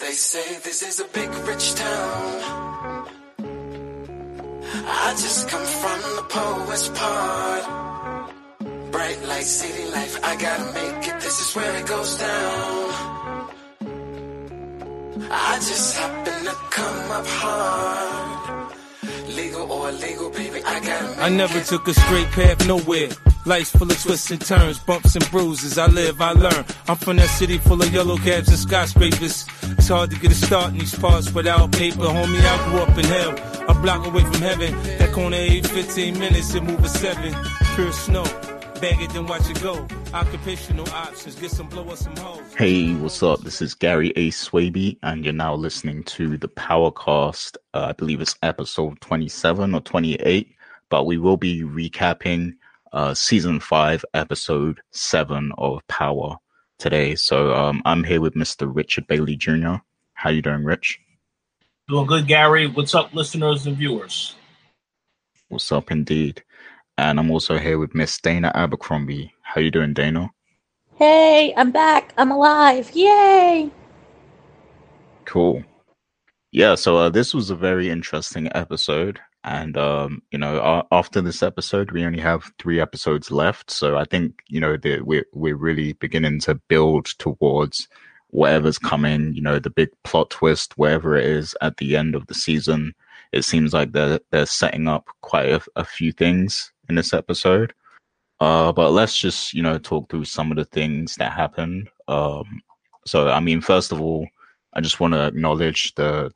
They say this is a big rich town. I just come from the poorest part. Bright light, city life, I gotta make it. This is where it goes down. I just happen to come up hard. Legal or illegal, baby, I gotta make it. I never took a straight path nowhere. Life's full of twists and turns, bumps and bruises. I live, I learn. I'm from that city full of yellow cabs and skyscrapers. It's hard to get a start in these parts without paper. Homie, I grew up in hell, a block away from heaven. That corner ate 15 minutes, it moved a 7. Pure snow, bag it, then watch it go. Occupational options, get some blow or some hoes. Hey, what's up? This is Gary A. Swaby, and you're now listening to the Powercast. I believe it's episode 27 or 28, but we will be recapping season 5 episode 7 of Power today. So I'm here with Mr. Richard Bailey Jr. How you doing, Rich? Doing good, Gary. What's up, listeners and viewers? What's up indeed. And I'm also here with Miss Dana Abercrombie. How you doing, Dana? Hey, I'm back. I'm alive. Yay! Cool. Yeah, so this was a very interesting episode. And, you know, after this episode, we only have 3 episodes left. So I think, you know, we're really beginning to build towards whatever's coming, you know, the big plot twist, wherever it is at the end of the season. It seems like they're setting up quite a few things in this episode. But let's just, you know, talk through some of the things that happened. So, I mean, first of all, I just want to acknowledge the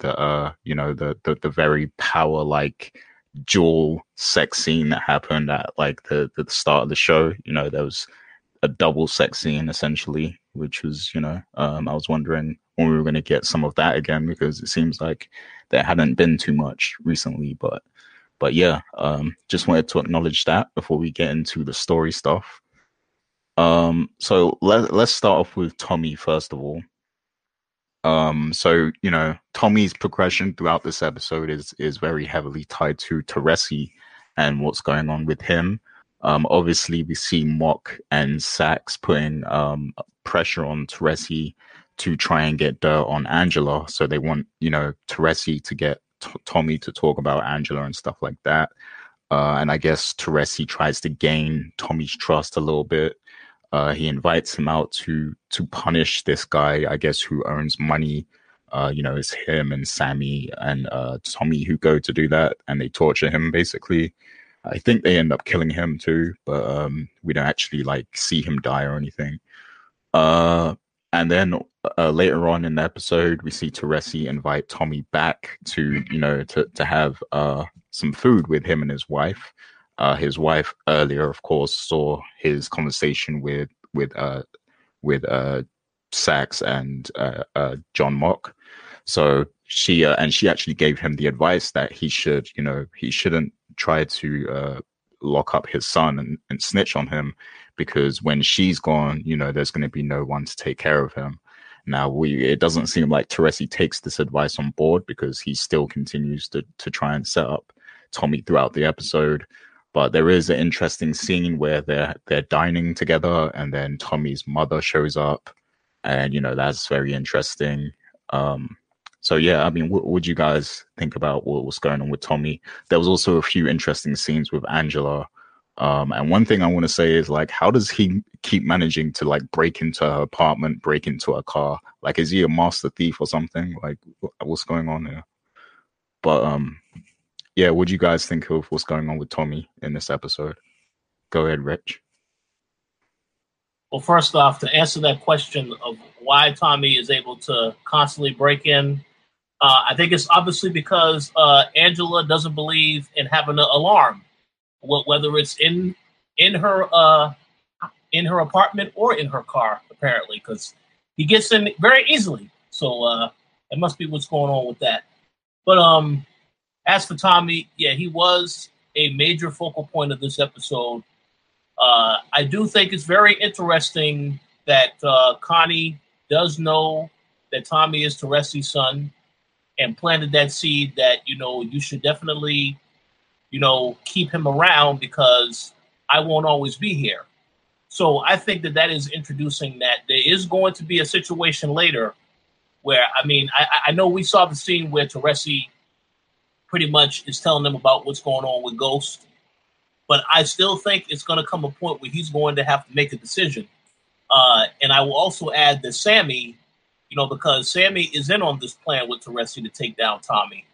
very power like dual sex scene that happened at like the start of the show. You know, there was a double sex scene essentially, which was, you know, I was wondering when we were going to get some of that again, because it seems like there hadn't been too much recently. But yeah, just wanted to acknowledge that before we get into the story stuff. So let's start off with Tommy first of all. So, you know, Tommy's progression throughout this episode is very heavily tied to Teresi and what's going on with him. Obviously, we see Mock and Sachs putting pressure on Teresi to try and get dirt on Angela. So they want, you know, Teresi to get Tommy to talk about Angela and stuff like that. And I guess Teresi tries to gain Tommy's trust a little bit. He invites him out to punish this guy, I guess, who owns money. You know, it's him and Sammy and Tommy who go to do that, and they torture him, basically. I think they end up killing him, too, but we don't actually, like, see him die or anything. And then later on in the episode, we see Teresi invite Tommy back to, you know, to have some food with him and his wife. His wife earlier, of course, saw his conversation with Sax and John Mock. So she actually gave him the advice that he shouldn't try to lock up his son and snitch on him, because when she's gone, you know, there's going to be no one to take care of him. Now, it doesn't seem like Teresi takes this advice on board, because he still continues to try and set up Tommy throughout the episode. But there is an interesting scene where they're dining together, and then Tommy's mother shows up, and you know, that's very interesting. So yeah, I mean, what would you guys think about what was going on with Tommy? There was also a few interesting scenes with Angela. And one thing I want to say is, like, how does he keep managing to like break into her apartment, break into her car? Like, is he a master thief or something? Like, what's going on here? But yeah, what do you guys think of what's going on with Tommy in this episode? Go ahead, Rich. Well, first off, to answer that question of why Tommy is able to constantly break in, I think it's obviously because Angela doesn't believe in having an alarm, whether it's in her apartment or in her car, apparently, because he gets in very easily. So it must be what's going on with that. But as for Tommy, yeah, he was a major focal point of this episode. I do think it's very interesting that Connie does know that Tommy is Teresi's son, and planted that seed that, you know, you should definitely, you know, keep him around, because I won't always be here. So I think that is introducing that there is going to be a situation later where, I mean, I know we saw the scene where Teresi pretty much is telling them about what's going on with Ghost, but I still think it's going to come a point where he's going to have to make a decision. And I will also add that Sammy, you know, because Sammy is in on this plan with Teresi to take down Tommy.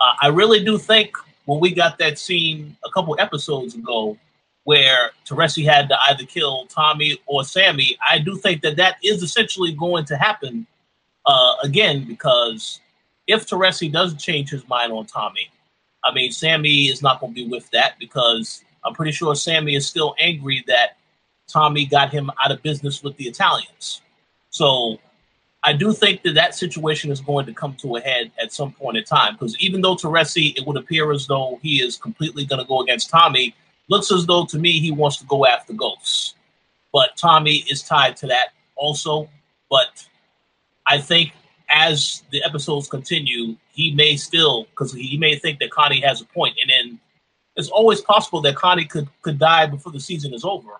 I really do think when we got that scene a couple episodes ago where Teresi had to either kill Tommy or Sammy, I do think that that is essentially going to happen again, because if Teresi doesn't change his mind on Tommy, I mean, Sammy is not going to be with that, because I'm pretty sure Sammy is still angry that Tommy got him out of business with the Italians. So I do think that that situation is going to come to a head at some point in time, because even though Teresi, it would appear as though he is completely going to go against Tommy, looks as though to me he wants to go after Ghosts. But Tommy is tied to that also. But I think as the episodes continue, he may still, because he may think that Connie has a point, and then it's always possible that Connie could die before the season is over.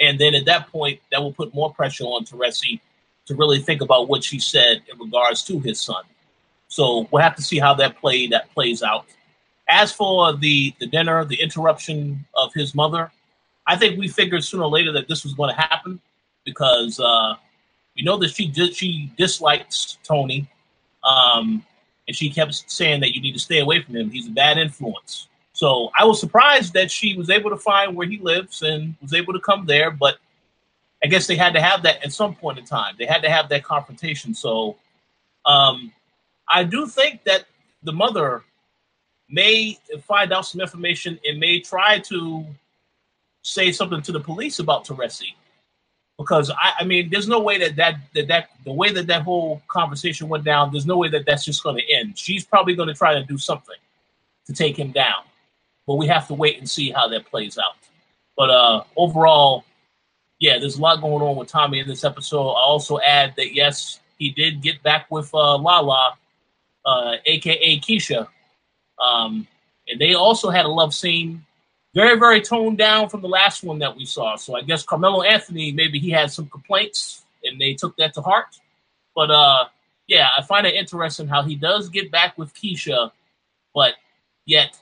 And then at that point, that will put more pressure on Teresi to really think about what she said in regards to his son. So we'll have to see how that plays out. As for the dinner, the interruption of his mother, I think we figured sooner or later that this was going to happen, because we know that she dislikes Tony, and she kept saying that you need to stay away from him. He's a bad influence. So I was surprised that she was able to find where he lives and was able to come there, but I guess they had to have that at some point in time. They had to have that confrontation. So I do think that the mother may find out some information and may try to say something to the police about Teresi, because I mean, there's no way that the way that whole conversation went down, there's no way that that's just going to end. She's probably going to try to do something to take him down. But we have to wait and see how that plays out. But overall, yeah, there's a lot going on with Tommy in this episode. I also add that, yes, he did get back with Lala, a.k.a. Keisha. And they also had a love scene, very, very toned down from the last one that we saw. So I guess Carmelo Anthony, maybe he had some complaints, and they took that to heart. But, yeah, I find it interesting how he does get back with Keisha, but yet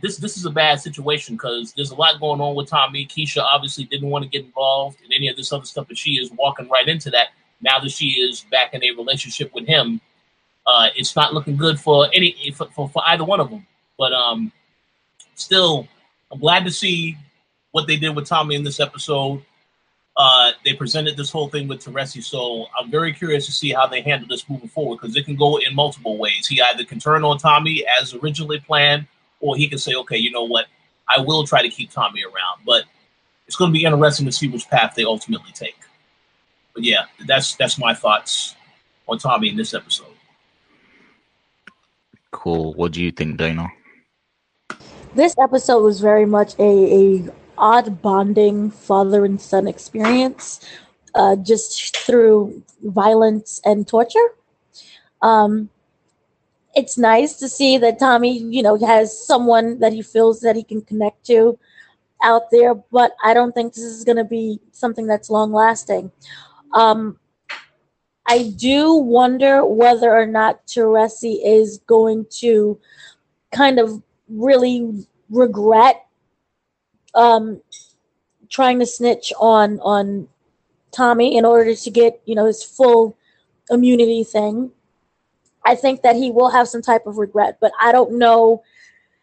this is a bad situation, because there's a lot going on with Tommy. Keisha obviously didn't want to get involved in any of this other stuff, but she is walking right into that now that she is back in a relationship with him. It's not looking good for either one of them. But still, I'm glad to see what they did with Tommy in this episode. They presented this whole thing with Teresi, so I'm very curious to see how they handle this moving forward, because it can go in multiple ways. He either can turn on Tommy as originally planned, or he can say, okay, you know what, I will try to keep Tommy around. But it's going to be interesting to see which path they ultimately take. But yeah, that's my thoughts on Tommy in this episode. Cool. What do you think, Dana? This episode was very much a odd bonding father and son experience, just through violence and torture. It's nice to see that Tommy, you know, has someone that he feels that he can connect to out there, but I don't think this is going to be something that's long lasting. I do wonder whether or not Teresi is going to kind of really regret trying to snitch on Tommy in order to get, you know, his full immunity thing. I think that he will have some type of regret, but I don't know.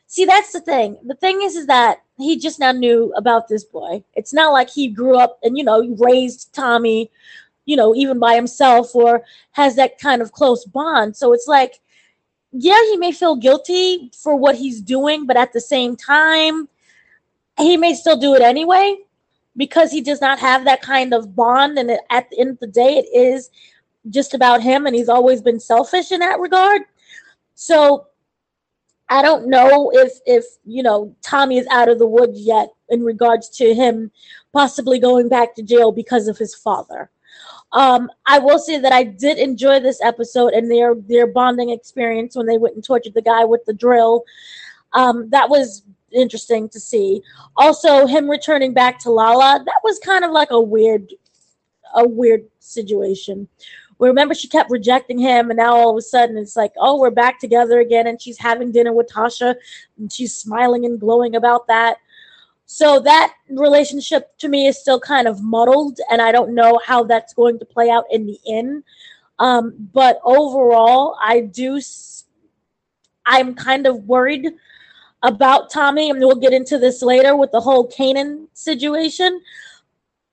See, that's the thing. The thing is that he just now knew about this boy. It's not like he grew up and, you know, raised Tommy, you know, even by himself, or has that kind of close bond. So it's like, yeah, he may feel guilty for what he's doing, but at the same time, he may still do it anyway, because he does not have that kind of bond. And at the end of the day, it is just about him, and he's always been selfish in that regard. So I don't know if you know, Tommy is out of the woods yet in regards to him possibly going back to jail because of his father. I will say that I did enjoy this episode and their bonding experience when they went and tortured the guy with the drill. That was interesting to see. Also, him returning back to Lala, that was kind of like a weird situation remember she kept rejecting him, and now all of a sudden it's like, oh, we're back together again, and she's having dinner with Tasha, and she's smiling and glowing about that. So that relationship to me is still kind of muddled, and I don't know how that's going to play out in the end. But overall, I'm kind of worried about Tommy, and we'll get into this later with the whole Kanan situation.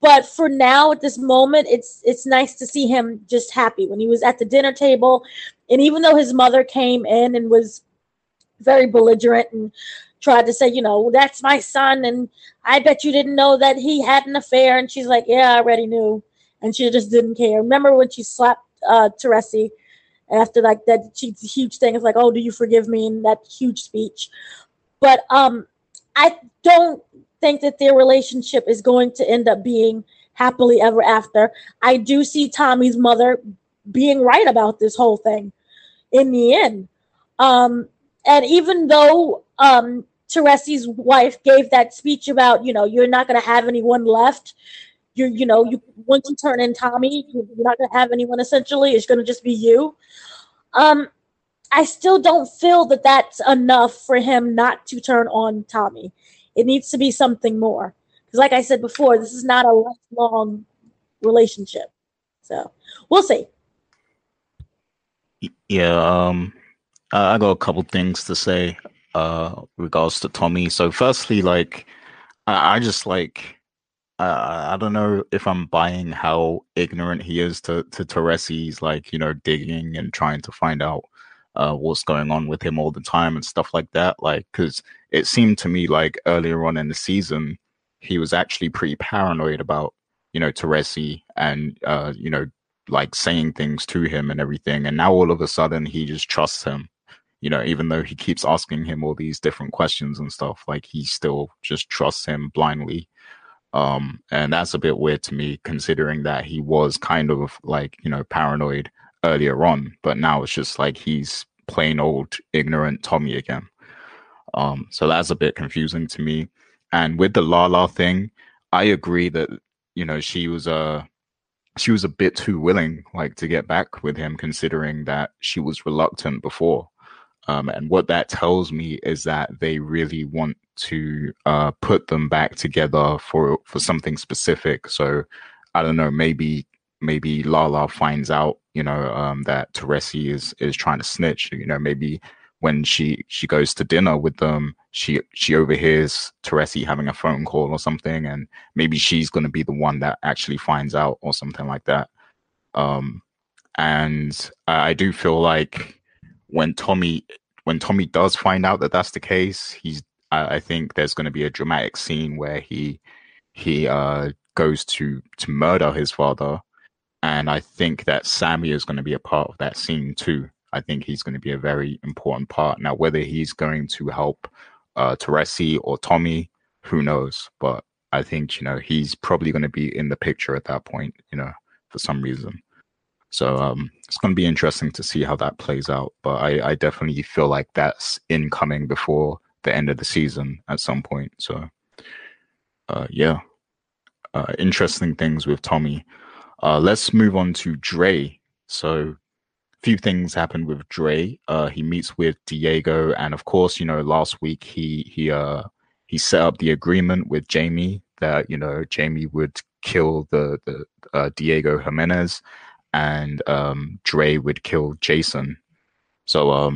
But for now, at this moment, it's nice to see him just happy. When he was at the dinner table, and even though his mother came in and was very belligerent and tried to say, you know, that's my son, and I bet you didn't know that he had an affair. And she's like, yeah, I already knew. And she just didn't care. Remember when she slapped Teresi after like that huge thing? It's like, oh, do you forgive me? And that huge speech. But I don't think that their relationship is going to end up being happily ever after. I do see Tommy's mother being right about this whole thing in the end. And even though Teresi's wife gave that speech about, you know, you're not going to have anyone left. Once you turn in Tommy, you're not going to have anyone essentially. It's going to just be you. I still don't feel that that's enough for him not to turn on Tommy. It needs to be something more. Because like I said before, this is not a lifelong relationship. So we'll see. Yeah, I got a couple things to say regards to Tommy. So firstly, like, I just like... I don't know if I'm buying how ignorant he is to Teresi's, like, you know, digging and trying to find out what's going on with him all the time and stuff like that. Like, because it seemed to me like earlier on in the season, he was actually pretty paranoid about, you know, Teresi and, you know, like saying things to him and everything. And now all of a sudden he just trusts him, you know, even though he keeps asking him all these different questions and stuff, like he still just trusts him blindly. And that's a bit weird to me, considering that he was kind of like, you know, paranoid earlier on, but now it's just like he's plain old ignorant Tommy again. So that's a bit confusing to me. And with the Lala thing, I agree that, you know, she was a bit too willing, like, to get back with him, considering that she was reluctant before. And what that tells me is that they really want to put them back together for something specific. So I don't know, maybe Lala finds out, you know, that Teresi is trying to snitch. You know, maybe when she goes to dinner with them, she overhears Teresi having a phone call or something, and maybe she's going to be the one that actually finds out or something like that. And I do feel like when Tommy does find out that that's the case, I think there's going to be a dramatic scene where he goes to murder his father, and I think that Sammy is going to be a part of that scene too. I think he's going to be a very important part. Now, whether he's going to help Teresi or Tommy, who knows? But I think, you know, he's probably going to be in the picture at that point, you know, for some reason. So it's going to be interesting to see how that plays out. But I definitely feel like that's incoming before the end of the season at some point. So, interesting things with Tommy. Let's move on to Dre. So a few things happened with Dre. He meets with Diego. And, of course, you know, last week he set up the agreement with Jamie that, you know, Jamie would kill the Diego Jimenez, and Dre would kill Jason. So,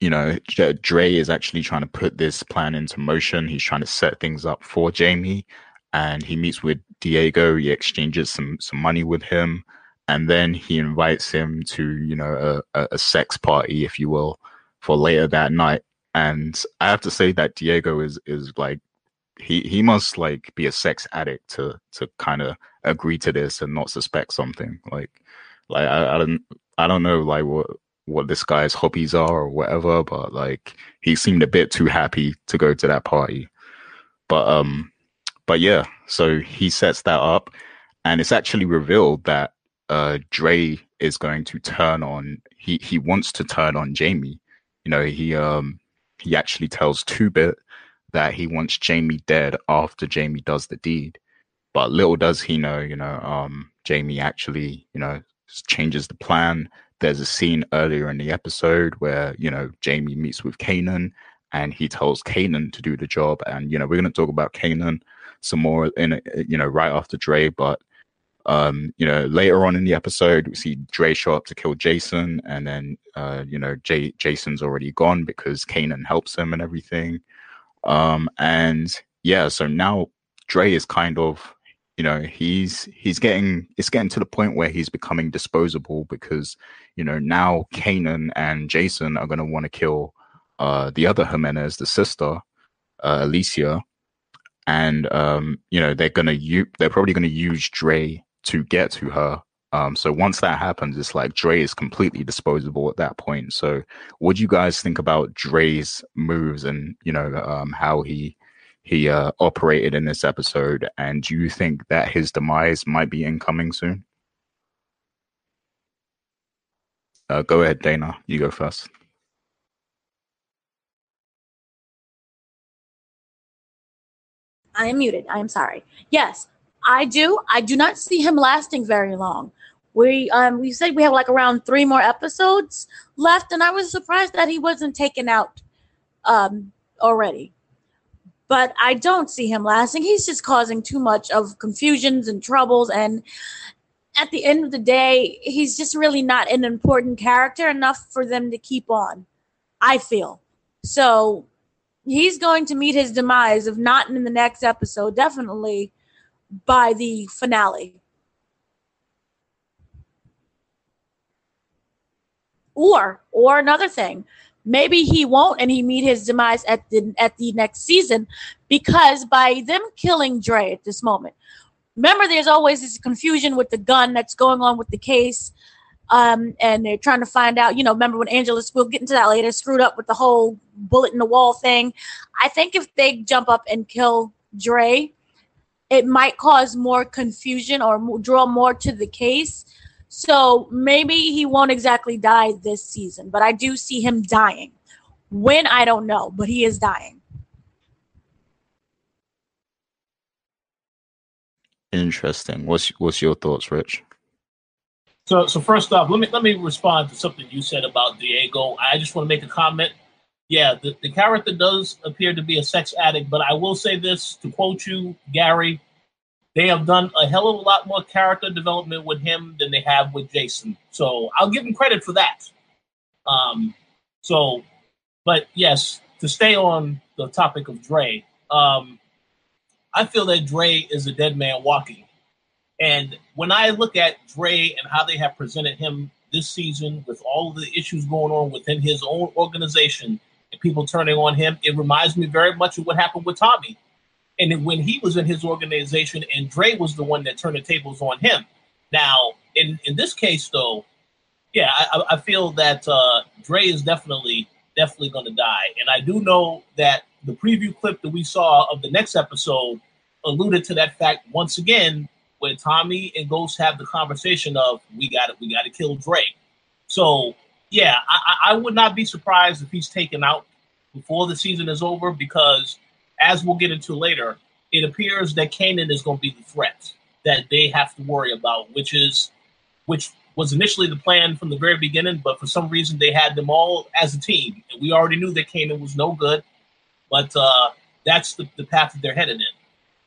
you know, Dre is actually trying to put this plan into motion. He's trying to set things up for Jamie, and he meets with Diego. He exchanges some money with him, and then he invites him to, you know, a sex party, if you will, for later that night. And I have to say that Diego is like, he must like be a sex addict to kind of agree to this and not suspect something. Like I don't know like what this guy's hobbies are or whatever, but like he seemed a bit too happy to go to that party. But yeah, so he sets that up, and it's actually revealed that Dre is going to turn on. He wants to turn on Jamie. You know, he actually tells Two-Bit that he wants Jamie dead after Jamie does the deed. But little does he know, you know, Jamie actually, you know, changes the plan. There's a scene earlier in the episode where, you know, Jamie meets with Kanan and he tells Kanan to do the job. And, you know, we're going to talk about Kanan some more in, you know, right after Dre. But, you know, later on in the episode, we see Dre show up to kill Jason. And then, you know, Jason's already gone because Kanan helps him and everything. And yeah, so now Dre is kind of, you know, it's getting to the point where he's becoming disposable because, you know, now Kanan and Jason are going to want to kill the other Jimenez, the sister, Alicia. And, you know, they're probably going to use Dre to get to her. So once that happens, it's like Dre is completely disposable at that point. So what do you guys think about Dre's moves and, you know, how he operated in this episode? And do you think that his demise might be incoming soon? Go ahead, Dana. You go first. I am muted. I am sorry. Yes. I do. I do not see him lasting very long. We said we have like around 3 more episodes left, and I was surprised that he wasn't taken out already. But I don't see him lasting. He's just causing too much of confusions and troubles. And at the end of the day, he's just really not an important character enough for them to keep on, I feel. So he's going to meet his demise, if not in the next episode, definitely by the finale. Or another thing, maybe he won't and he meet his demise at the next season, because by them killing Dre at this moment, remember there's always this confusion with the gun that's going on with the case, and they're trying to find out, you know, remember when Angela, we'll get into that later, screwed up with the whole bullet in the wall thing. I think if they jump up and kill Dre, it might cause more confusion or draw more to the case. So maybe he won't exactly die this season, but I do see him dying. When, I don't know, but he is dying. Interesting. What's your thoughts, Rich? So first off, let me respond to something you said about Diego. I just want to make a comment. Yeah, the character does appear to be a sex addict, but I will say this, to quote you, Gary, they have done a hell of a lot more character development with him than they have with Jason. So I'll give him credit for that. But yes, to stay on the topic of Dre, I feel that Dre is a dead man walking. And when I look at Dre and how they have presented him this season with all of the issues going on within his own organization, people turning on him, it reminds me very much of what happened with Tommy. And when he was in his organization and Dre was the one that turned the tables on him. Now, in this case, though, yeah, I feel that Dre is definitely going to die. And I do know that the preview clip that we saw of the next episode alluded to that fact once again, where Tommy and Ghost have the conversation of, we got to kill Dre. So yeah, I would not be surprised if he's taken out before the season is over, because as we'll get into later, it appears that Kanan is going to be the threat that they have to worry about, which was initially the plan from the very beginning, but for some reason they had them all as a team. And we already knew that Kanan was no good, but that's the path that they're headed in.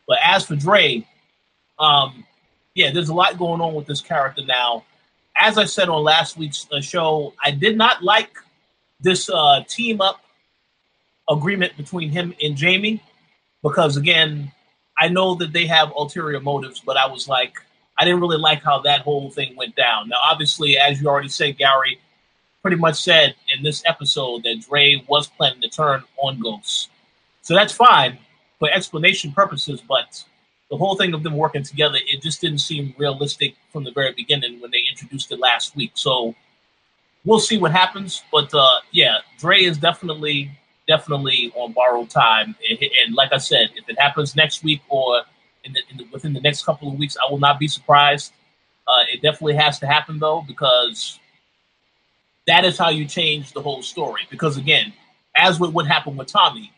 But as for Dre, yeah, there's a lot going on with this character now. As I said on last week's show, I did not like this team-up agreement between him and Jamie because, again, I know that they have ulterior motives, but I didn't really like how that whole thing went down. Now, obviously, as you already said, Gary pretty much said in this episode that Dre was planning to turn on Ghosts. So that's fine for explanation purposes, but the whole thing of them working together, it just didn't seem realistic from the very beginning when they introduced it last week. So we'll see what happens. But, yeah, Dre is definitely on borrowed time. And like I said, if it happens next week or within the next couple of weeks, I will not be surprised. It definitely has to happen, though, because that is how you change the whole story. Because, again, as with what happened with Tommy,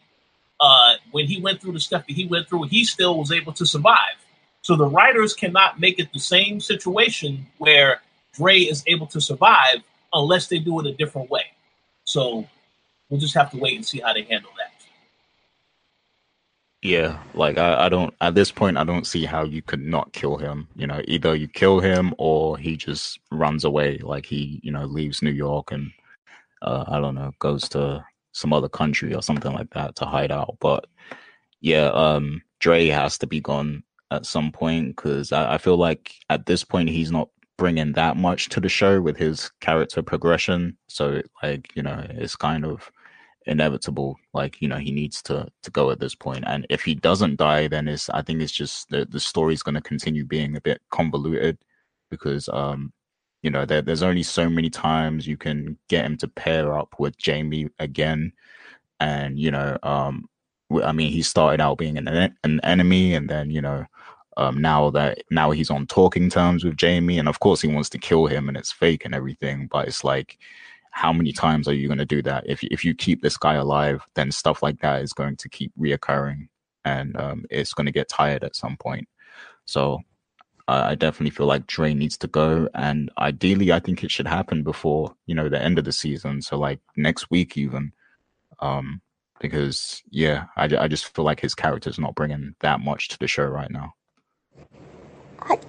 when he went through the stuff that he went through, he still was able to survive. So the writers cannot make it the same situation where Dre is able to survive unless they do it a different way. So we'll just have to wait and see how they handle that. Yeah, like I don't, at this point, I don't see how you could not kill him. You know, either you kill him or he just runs away. Like he, you know, leaves New York and I don't know, goes to some other country or something like that to hide out. But yeah, Dre has to be gone at some point because I feel like at this point he's not bringing that much to the show with his character progression. So like, you know, it's kind of inevitable. Like, you know, he needs to go at this point. And if he doesn't die, then it's, I think it's just the story's going to continue being a bit convoluted because, you know, there's only so many times you can get him to pair up with Jamie again. And, you know, I mean, he started out being an enemy and then, you know, now he's on talking terms with Jamie. And of course he wants to kill him and it's fake and everything. But it's like, how many times are you going to do that? If you keep this guy alive, then stuff like that is going to keep reoccurring and it's going to get tired at some point. So I definitely feel like Dre needs to go. And ideally, I think it should happen before, you know, the end of the season. So like next week even, because, yeah, I just feel like his character's not bringing that much to the show right now.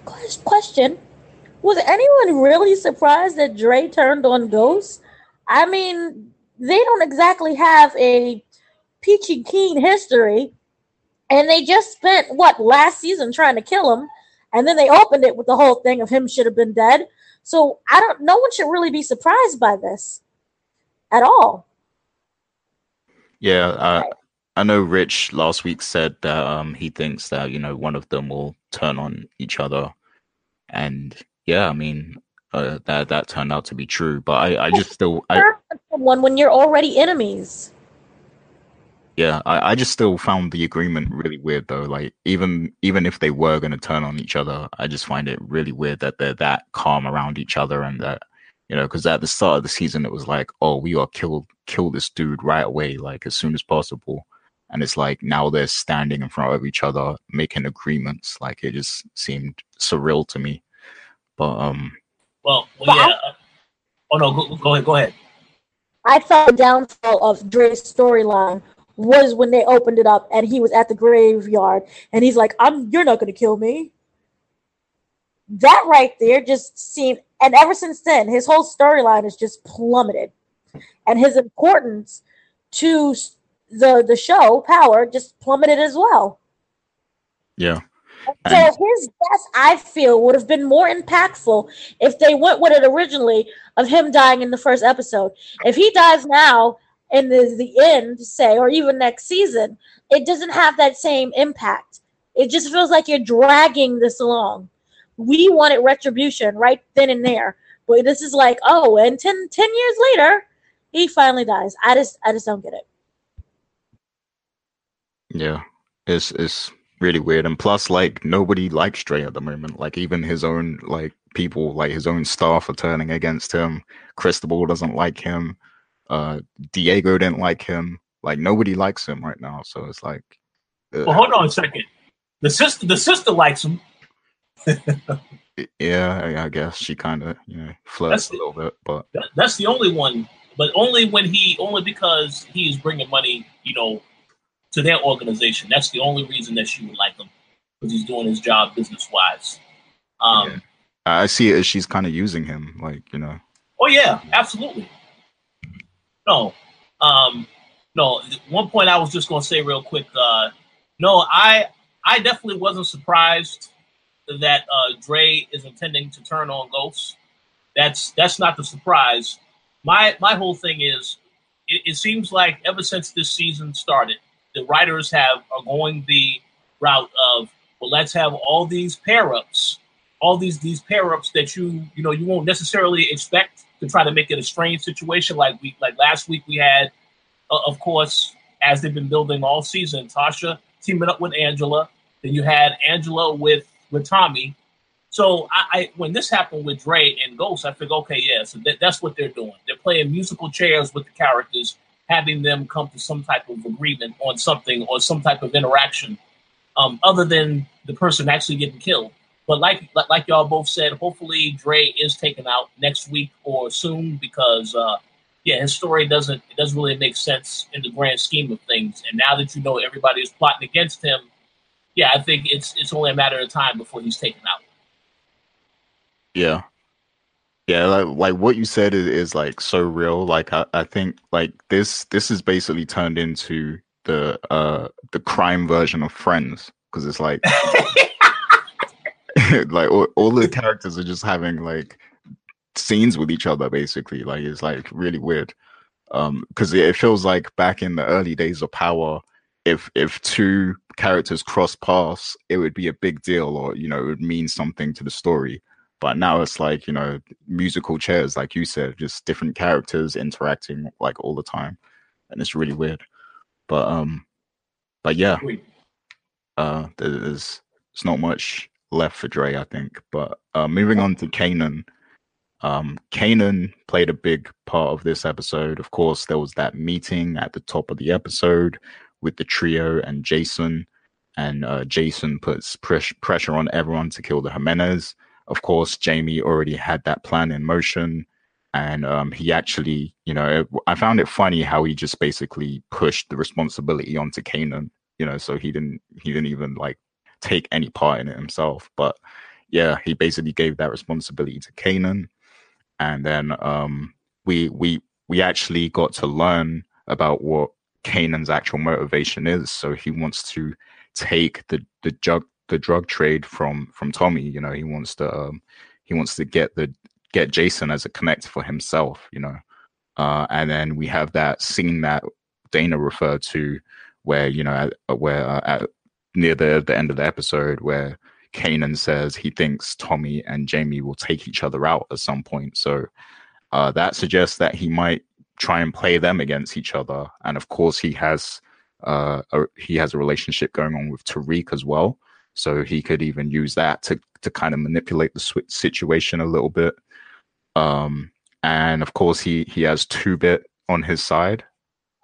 Question. Was anyone really surprised that Dre turned on Ghost? I mean, they don't exactly have a peachy keen history. And they just spent, last season trying to kill him. And then they opened it with the whole thing of him should have been dead. So no one should really be surprised by this at all. Yeah, I know Rich last week said that he thinks that, you know, one of them will turn on each other. And, yeah, I mean, that turned out to be true. But I just still... when you're already enemies. Yeah, I just still found the agreement really weird, though. Like, even if they were going to turn on each other, I just find it really weird that they're that calm around each other and that, you know, because at the start of the season, it was like, oh, we are kill this dude right away, like as soon as possible. And it's like now they're standing in front of each other, making agreements. Like it just seemed surreal to me. But yeah. Oh no, go ahead. I thought the downfall of Dre's storyline was when they opened it up and he was at the graveyard and he's like, you're not gonna kill me. That right there just seemed, and ever since then, his whole storyline has just plummeted. And his importance to the show, Power, just plummeted as well. Yeah. So his death, I feel, would have been more impactful if they went with it originally of him dying in the first episode. If he dies now in the end, say, or even next season, it doesn't have that same impact. It just feels like you're dragging this along. We wanted retribution right then and there. But this is like, oh, and 10 years later, he finally dies. I just don't get it. Yeah, it's really weird. And plus, like, nobody likes Dre at the moment. Like, even his own, like, people, like, his own staff are turning against him. Cristobal doesn't like him. Diego didn't like him. Like, nobody likes him right now. So it's like... well, hold on a second. The sister likes him. Yeah, I guess she kind of, you know, flirts a little bit. But that's the only one. But only because he's bringing money, you know, to their organization. That's the only reason that she would like him, because he's doing his job business-wise. Yeah. I see it as she's kind of using him, like, you know. Oh, yeah, absolutely. No. One point I was just going to say real quick, I definitely wasn't surprised that Dre is intending to turn on Ghosts. That's not the surprise. My whole thing is, it seems like ever since this season started, the writers are going the route of, well, let's have all these pair-ups, all these pair-ups that you know, you won't necessarily expect, to try to make it a strange situation. Like last week we had, of course, as they've been building all season, Tasha teaming up with Angela. Then you had Angela with Tommy. So I when this happened with Dre and Ghost, I figured, okay, yeah, so that's what they're doing. They're playing musical chairs with the characters, having them come to some type of agreement on something or some type of interaction, other than the person actually getting killed. But like y'all both said, hopefully Dre is taken out next week or soon, because his story doesn't really make sense in the grand scheme of things. And now that you know everybody is plotting against him, yeah, I think it's only a matter of time before he's taken out. Yeah. Yeah, like what you said is like so real. Like I think like this is basically turned into the crime version of Friends, because it's like like all the characters are just having like scenes with each other basically. Like it's like really weird, because it feels like back in the early days of Power, if two characters cross paths, it would be a big deal, or you know, it would mean something to the story. But now it's like, you know, musical chairs, like you said, just different characters interacting like all the time, and it's really weird. But but yeah, there's not much left for Dre, I think. But moving on to Kanan. Kanan played a big part of this episode. Of course, there was that meeting at the top of the episode with the trio and Jason. And Jason puts pressure on everyone to kill the Jimenez. Of course, Jamie already had that plan in motion. And he actually, you know, I found it funny how he just basically pushed the responsibility onto Kanan, you know, so he didn't even like take any part in it himself. But yeah, he basically gave that responsibility to Kanan. And then we actually got to learn about what Kanan's actual motivation is. So he wants to take the drug trade from Tommy. You know, he wants to get Jason as a connect for himself. You know, and then we have that scene that Dana referred to, where you know at near the end of the episode, where Kanan says he thinks Tommy and Jamie will take each other out at some point. So that suggests that he might try and play them against each other. And of course, he has a relationship going on with Tariq as well. So he could even use that to kind of manipulate the situation a little bit. And of course, he has Two-Bit on his side.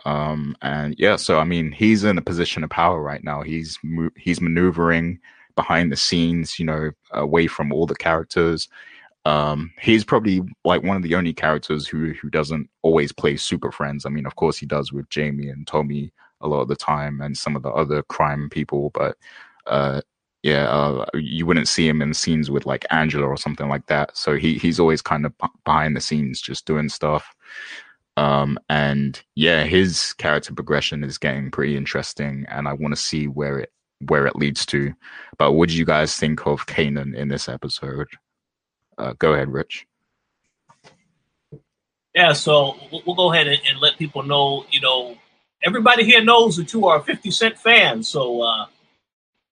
And yeah, so I mean, he's in a position of power right now. He's maneuvering behind the scenes, you know, away from all the characters. He's probably like one of the only characters who doesn't always play super friends. I mean, of course he does with Jamie and Tommy a lot of the time, and some of the other crime people, but you wouldn't see him in scenes with like Angela or something like that. So he's always kind of behind the scenes just doing stuff. And yeah, his character progression is getting pretty interesting, and I want to see where it leads to. But what do you guys think of Kanan in this episode? Go ahead, Rich. Yeah, so we'll go ahead and let people know, you know, everybody here knows that you are a 50 Cent fan. So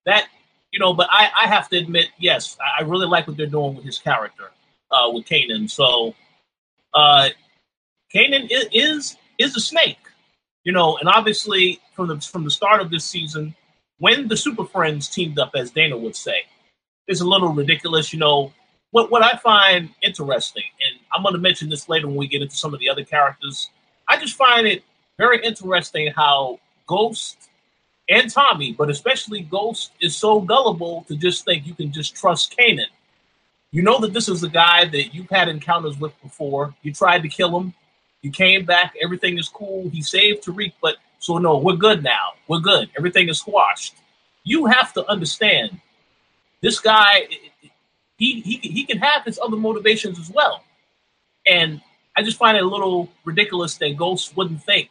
that, you know, but I have to admit, yes, I really like what they're doing with his character, with Kanan. So Kanan is a snake, you know, and obviously from the start of this season, when the Super Friends teamed up, as Dana would say, it's a little ridiculous, you know. What I find interesting, and I'm going to mention this later when we get into some of the other characters, I just find it very interesting how Ghost and Tommy, but especially Ghost, is so gullible to just think you can just trust Kanan. You know that this is a guy that you've had encounters with before. You tried to kill him. You came back. Everything is cool. He saved Tariq, but so no, we're good now. We're good. Everything is squashed. You have to understand this guy, he can have his other motivations as well. And I just find it a little ridiculous that Ghost wouldn't think,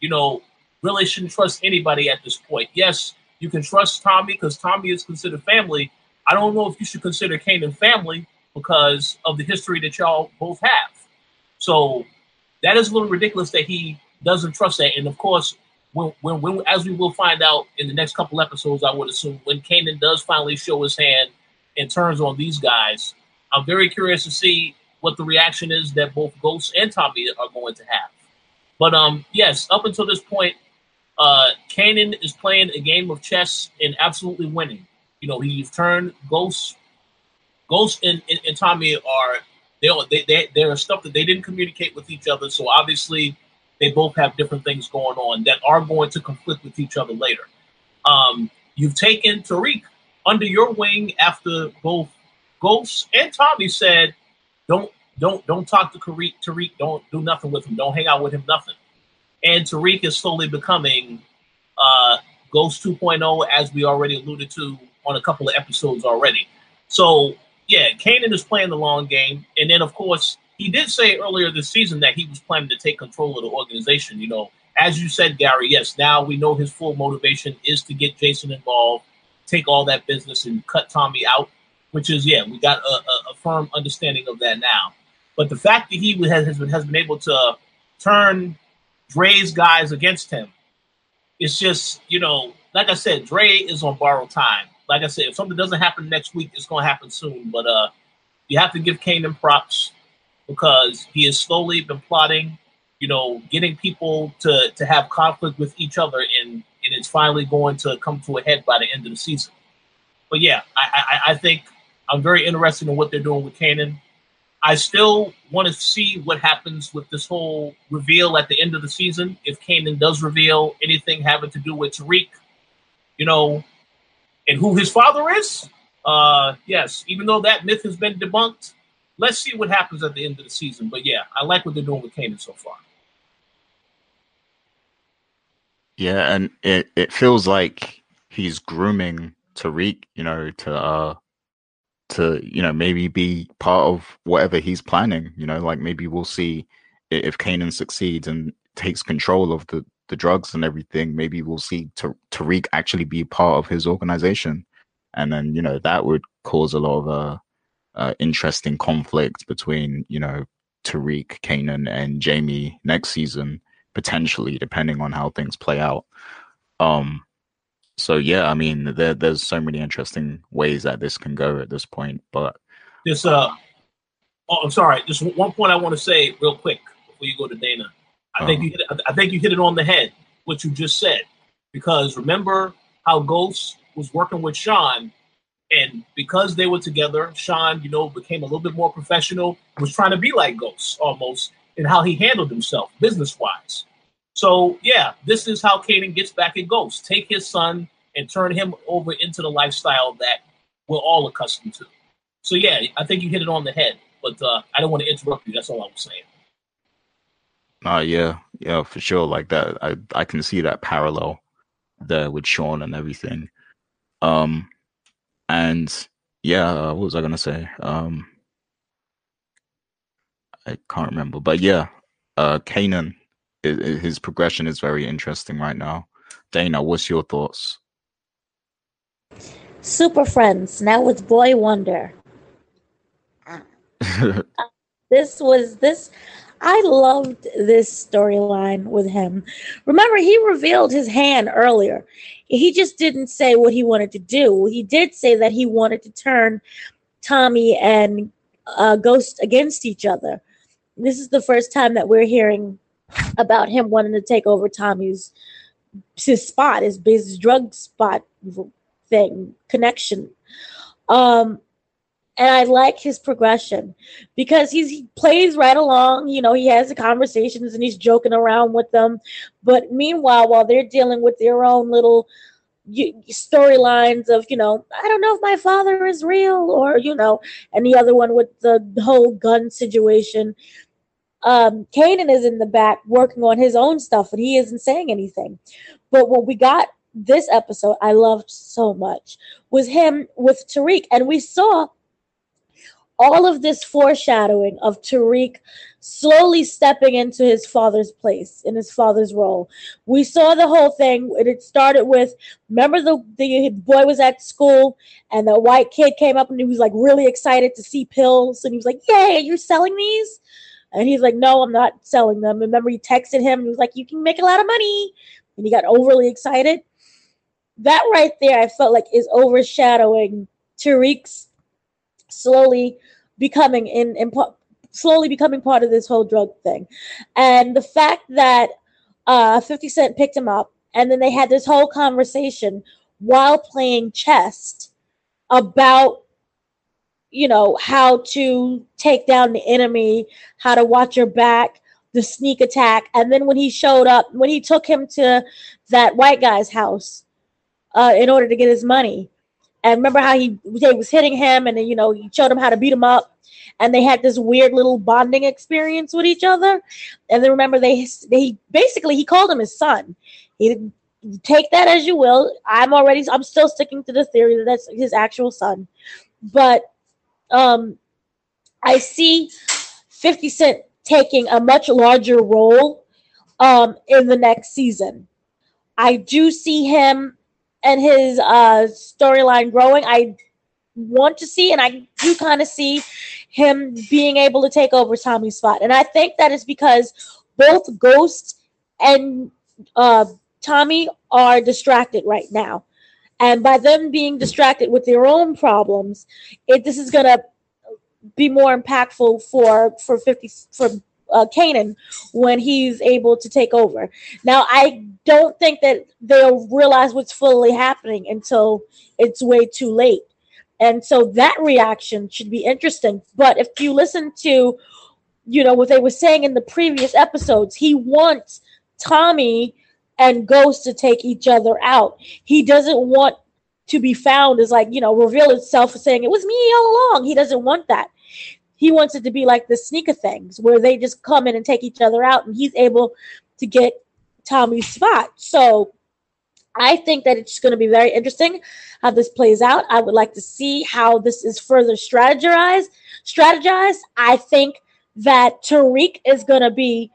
you know, really shouldn't trust anybody at this point. Yes, you can trust Tommy because Tommy is considered family. I don't know if you should consider Kanan family because of the history that y'all both have. So that is a little ridiculous that he doesn't trust that. And of course, when as we will find out in the next couple episodes, I would assume, when Kanan does finally show his hand and turns on these guys, I'm very curious to see what the reaction is that both Ghost and Tommy are going to have. But yes, up until this point, Kanan is playing a game of chess and absolutely winning. You know, he's turned Ghost and Tommy are there are stuff that they didn't communicate with each other. So obviously, they both have different things going on that are going to conflict with each other later. You've taken Tariq under your wing after both Ghost and Tommy said, don't talk to Tariq. Don't do nothing with him. Don't hang out with him. Nothing. And Tariq is slowly becoming Ghost 2.0, as we already alluded to on a couple of episodes already. So yeah, Kanan is playing the long game. And then, of course, he did say earlier this season that he was planning to take control of the organization. You know, as you said, Gary, yes, now we know his full motivation is to get Jason involved, take all that business and cut Tommy out, which is, yeah, we got a firm understanding of that now. But the fact that he has been able to turn Dre's guys against him, it's just, you know, like I said, Dre is on borrowed time. Like I said, if something doesn't happen next week, it's going to happen soon. But you have to give Kanan props because he has slowly been plotting, you know, getting people to have conflict with each other, and it's finally going to come to a head by the end of the season. But yeah, I think I'm very interested in what they're doing with Kanan. I still want to see what happens with this whole reveal at the end of the season. If Kanan does reveal anything having to do with Tariq, you know, and who his father is. Yes, even though that myth has been debunked, let's see what happens at the end of the season. But yeah, I like what they're doing with Kanan so far. Yeah, and it feels like he's grooming Tariq, you know, to, you know, maybe be part of whatever he's planning, you know, like maybe we'll see if Kanan succeeds and takes control of the drugs and everything, maybe we'll see Tariq actually be part of his organization. And then, you know, that would cause a lot of interesting conflict between, you know, Tariq, Kanan, and Jamie next season, potentially, depending on how things play out. So yeah, I mean, there's so many interesting ways that this can go at this point. But this, I'm sorry, just one point I want to say real quick before you go to Dana. I think you hit it on the head what you just said, because remember how Ghost was working with Sean, and because they were together, Sean, you know, became a little bit more professional, was trying to be like Ghost almost, in how he handled himself business wise. So, yeah, this is how Kanan gets back at Ghost. Take his son and turn him over into the lifestyle that we're all accustomed to. So, yeah, I think you hit it on the head. But I don't want to interrupt you. That's all I was saying. Yeah, for sure. Like that, I can see that parallel there with Sean and everything. And, yeah, what was I going to say? I can't remember. But, yeah, Kanan. His progression is very interesting right now. Dana, what's your thoughts? Super Friends, now with Boy Wonder. I loved this storyline with him. Remember, he revealed his hand earlier. He just didn't say what he wanted to do. He did say that he wanted to turn Tommy and Ghost against each other. This is the first time that we're hearing about him wanting to take over Tommy's spot, his drug spot thing, connection. And I like his progression because he plays right along. You know, he has the conversations and he's joking around with them. But meanwhile, while they're dealing with their own little storylines of, you know, I don't know if my father is real or, you know, and the other one with the whole gun situation, Kanan is in the back working on his own stuff and he isn't saying anything. But what we got this episode, I loved so much, was him with Tariq. And we saw all of this foreshadowing of Tariq slowly stepping into his father's place, in his father's role. We saw the whole thing, and it started with, remember the boy was at school, and the white kid came up and he was like really excited to see pills. And he was like, yay, you're selling these? And he's like, no, I'm not selling them. Remember, he texted him. And he was like, you can make a lot of money. And he got overly excited. That right there, I felt like, is overshadowing Tariq's slowly becoming part of this whole drug thing. And the fact that 50 Cent picked him up, and then they had this whole conversation while playing chess about, you know, how to take down the enemy, how to watch your back, the sneak attack. And then when he showed up, when he took him to that white guy's house in order to get his money, And remember how they was hitting him, and then, you know, he showed him how to beat him up. And they had this weird little bonding experience with each other. And then remember, he called him his son. He take that as you will. I'm still sticking to the theory that that's his actual son. But I see 50 Cent taking a much larger role in the next season. I do see him and his storyline growing. I want to see, and I do kind of see him being able to take over Tommy's spot. And I think that is because both Ghost and Tommy are distracted right now. And by them being distracted with their own problems, this is going to be more impactful for Kanan when he's able to take over. Now, I don't think that they'll realize what's fully happening until it's way too late. And so that reaction should be interesting. But if you listen to, you know, what they were saying in the previous episodes, he wants Tommy and Ghost to take each other out. He doesn't want to be found as, like, you know, reveal itself as saying it was me all along. He doesn't want that. He wants it to be like the sneaker things where they just come in and take each other out, and he's able to get Tommy's spot. So I think that it's going to be very interesting how this plays out. I would like to see how this is further strategized. I think that Tariq is going to be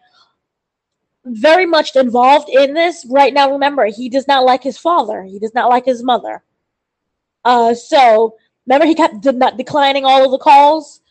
very much involved in this right now. Remember, he does not like his father. He does not like his mother. So remember, he kept declining all of the calls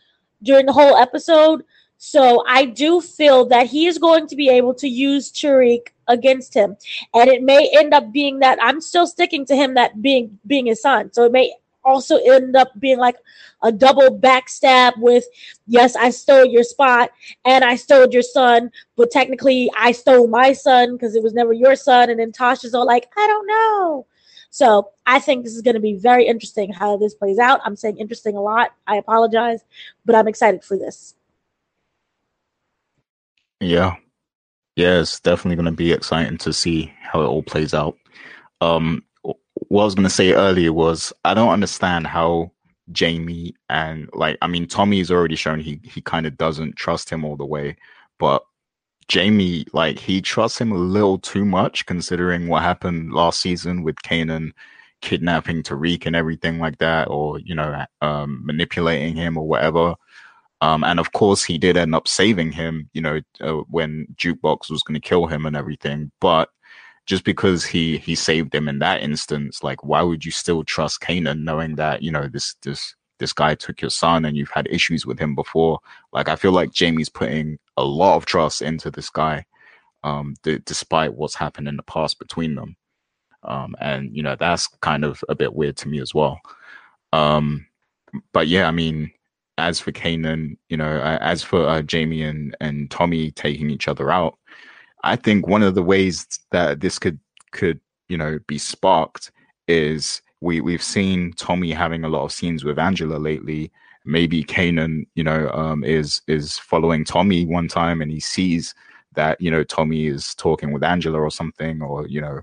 during the whole episode. So I do feel that he is going to be able to use Tariq against him. And it may end up being that I'm still sticking to him that being his son. So it may also end up being like a double backstab with, yes, I stole your spot and I stole your son, but technically I stole my son because it was never your son. And then Tasha's all like, I don't know. So I think this is going to be very interesting how this plays out. I'm saying interesting a lot. I apologize, but I'm excited for this. Yeah, it's definitely going to be exciting to see how it all plays out. What I was going to say earlier was I don't understand how Jamie and, like, I mean, Tommy's already shown he kind of doesn't trust him all the way, but Jamie, like, he trusts him a little too much considering what happened last season with Kanan kidnapping Tariq and everything like that, or, you know, manipulating him or whatever. And of course, he did end up saving him, you know, when Jukebox was going to kill him and everything. But just because he saved him in that instance, like, why would you still trust Kanan knowing that, you know, this guy took your son and you've had issues with him before? Like, I feel like Jamie's putting a lot of trust into this guy, despite what's happened in the past between them. And, you know, that's kind of a bit weird to me as well. But yeah, I mean, as for Kanan, you know, as for Jamie and Tommy taking each other out, I think one of the ways that this could, you know, be sparked is we've seen Tommy having a lot of scenes with Angela lately. Maybe Kanan, you know, is following Tommy one time and he sees that, you know, Tommy is talking with Angela or something, or, you know,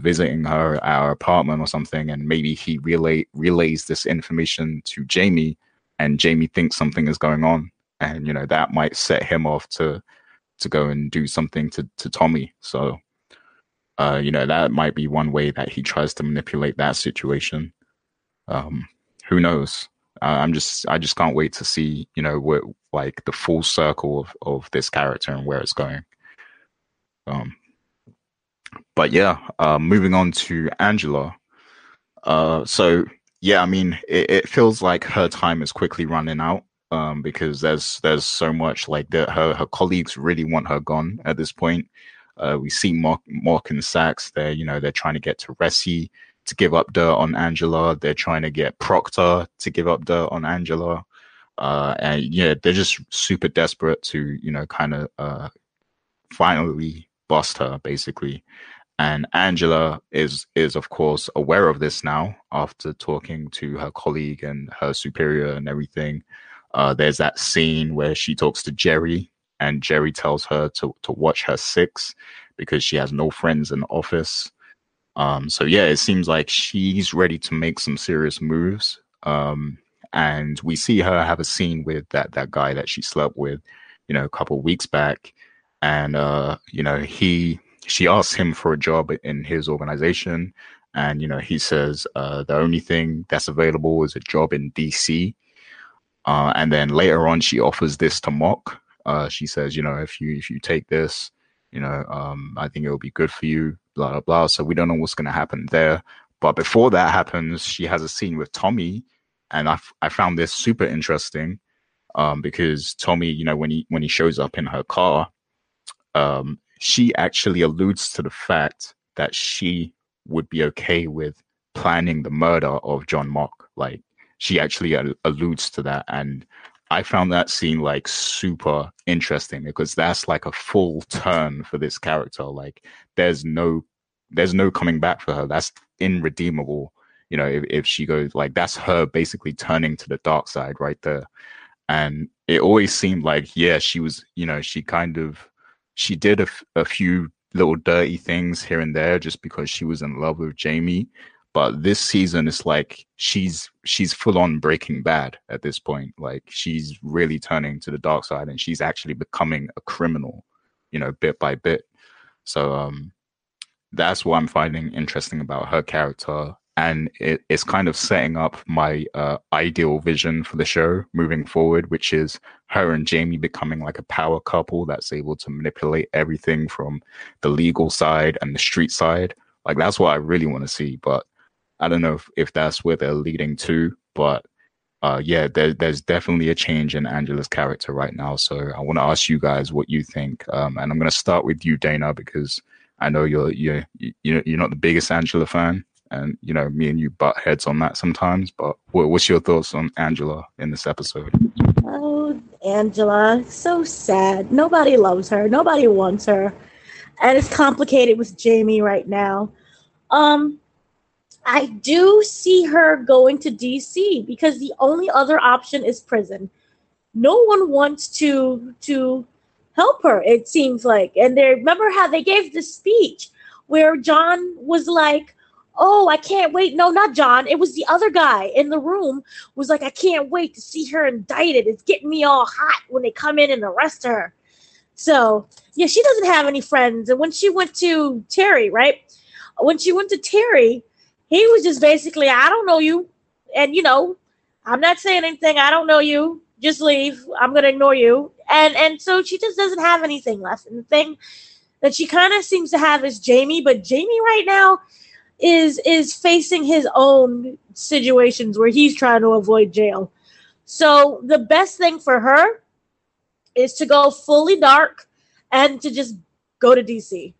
visiting her at her apartment or something, and maybe he relays this information to Jamie. And Jamie thinks something is going on, and, you know, that might set him off to go and do something to Tommy. So, you know, that might be one way that he tries to manipulate that situation. Who knows? I just can't wait to see, you know, what, like, the full circle of this character and where it's going. But yeah, moving on to Angela. So. Yeah, I mean, it feels like her time is quickly running out, because there's so much, like, that her colleagues really want her gone at this point. We see Mock and Sachs. They're trying to get Teresi to give up dirt on Angela. They're trying to get Proctor to give up dirt on Angela. And yeah, they're just super desperate to, you know, kind of finally bust her, basically. And Angela is of course aware of this now after talking to her colleague and her superior and everything. There's that scene where she talks to Jerry, and Jerry tells her to watch her six because she has no friends in the office. So yeah, it seems like she's ready to make some serious moves. And we see her have a scene with that guy that she slept with, you know, a couple of weeks back. And, you know, she asks him for a job in his organization. And, you know, he says the only thing that's available is a job in DC. And then later on, she offers this to Mock. She says, you know, if you take this, you know, I think it'll be good for you, blah, blah, blah. So we don't know what's going to happen there. But before that happens, she has a scene with Tommy. And I found this super interesting because Tommy, you know, when he shows up in her car, she actually alludes to the fact that she would be okay with planning the murder of John Mock. Like, she actually alludes to that. And I found that scene like super interesting because that's like a full turn for this character. Like, there's no coming back for her. That's irredeemable. You know, if she goes, like, that's her basically turning to the dark side right there. And it always seemed like, yeah, she was, you know, she did a few little dirty things here and there just because she was in love with Jamie. But this season, it's like she's full on Breaking Bad at this point. Like, she's really turning to the dark side and she's actually becoming a criminal, you know, bit by bit. So that's what I'm finding interesting about her character. And it's kind of setting up my ideal vision for the show moving forward, which is her and Jamie becoming like a power couple that's able to manipulate everything from the legal side and the street side. Like, that's what I really want to see. But I don't know if that's where they're leading to. But yeah, there's definitely a change in Angela's character right now. So I want to ask you guys what you think. And I'm going to start with you, Dana, because I know you're not the biggest Angela fan. And, you know, me and you butt heads on that sometimes. But what's your thoughts on Angela in this episode? Oh, Angela. So sad. Nobody loves her. Nobody wants her. And it's complicated with Jamie right now. I do see her going to D.C. because the only other option is prison. No one wants to help her, it seems like. And they remember how they gave the speech where John was like, oh, I can't wait. No, not John. It was the other guy in the room was like, I can't wait to see her indicted. It's getting me all hot when they come in and arrest her. So, yeah, she doesn't have any friends. And when she went to Terry, right? When she went to Terry, he was just basically, I don't know you. And, you know, I'm not saying anything. I don't know you. Just leave. I'm going to ignore you. And so she just doesn't have anything left. And the thing that she kind of seems to have is Jamie. But Jamie right now is facing his own situations where he's trying to avoid jail. So the best thing for her is to go fully dark and to just go to DC.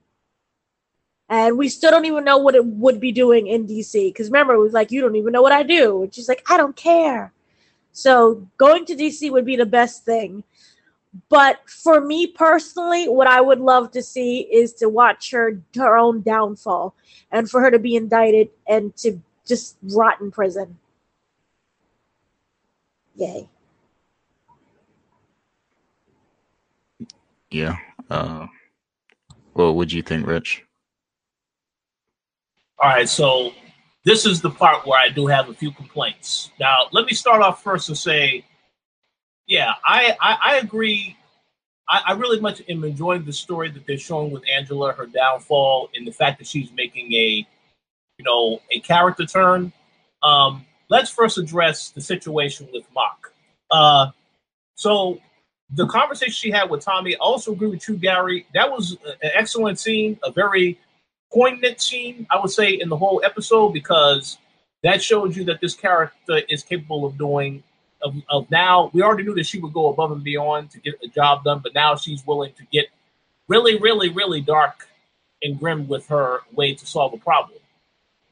And we still don't even know what it would be doing in DC. Because remember, it was like, you don't even know what I do. And she's like, I don't care. So going to DC would be the best thing. But for me personally, what I would love to see is to watch her own downfall and for her to be indicted and to just rot in prison. Yay. Yeah. Well, what do you think, Rich? All right. So this is the part where I do have a few complaints. Now, let me start off first and say, yeah, I agree. I really much am enjoying the story that they're showing with Angela, her downfall, and the fact that she's making a character turn. Let's first address the situation with Mock. So the conversation she had with Tommy, I also agree with you, Gary. That was an excellent scene, a very poignant scene, I would say, in the whole episode, because that showed you that this character is capable of doing of now. We already knew that she would go above and beyond to get a job done, but now she's willing to get really, really, really dark and grim with her way to solve a problem.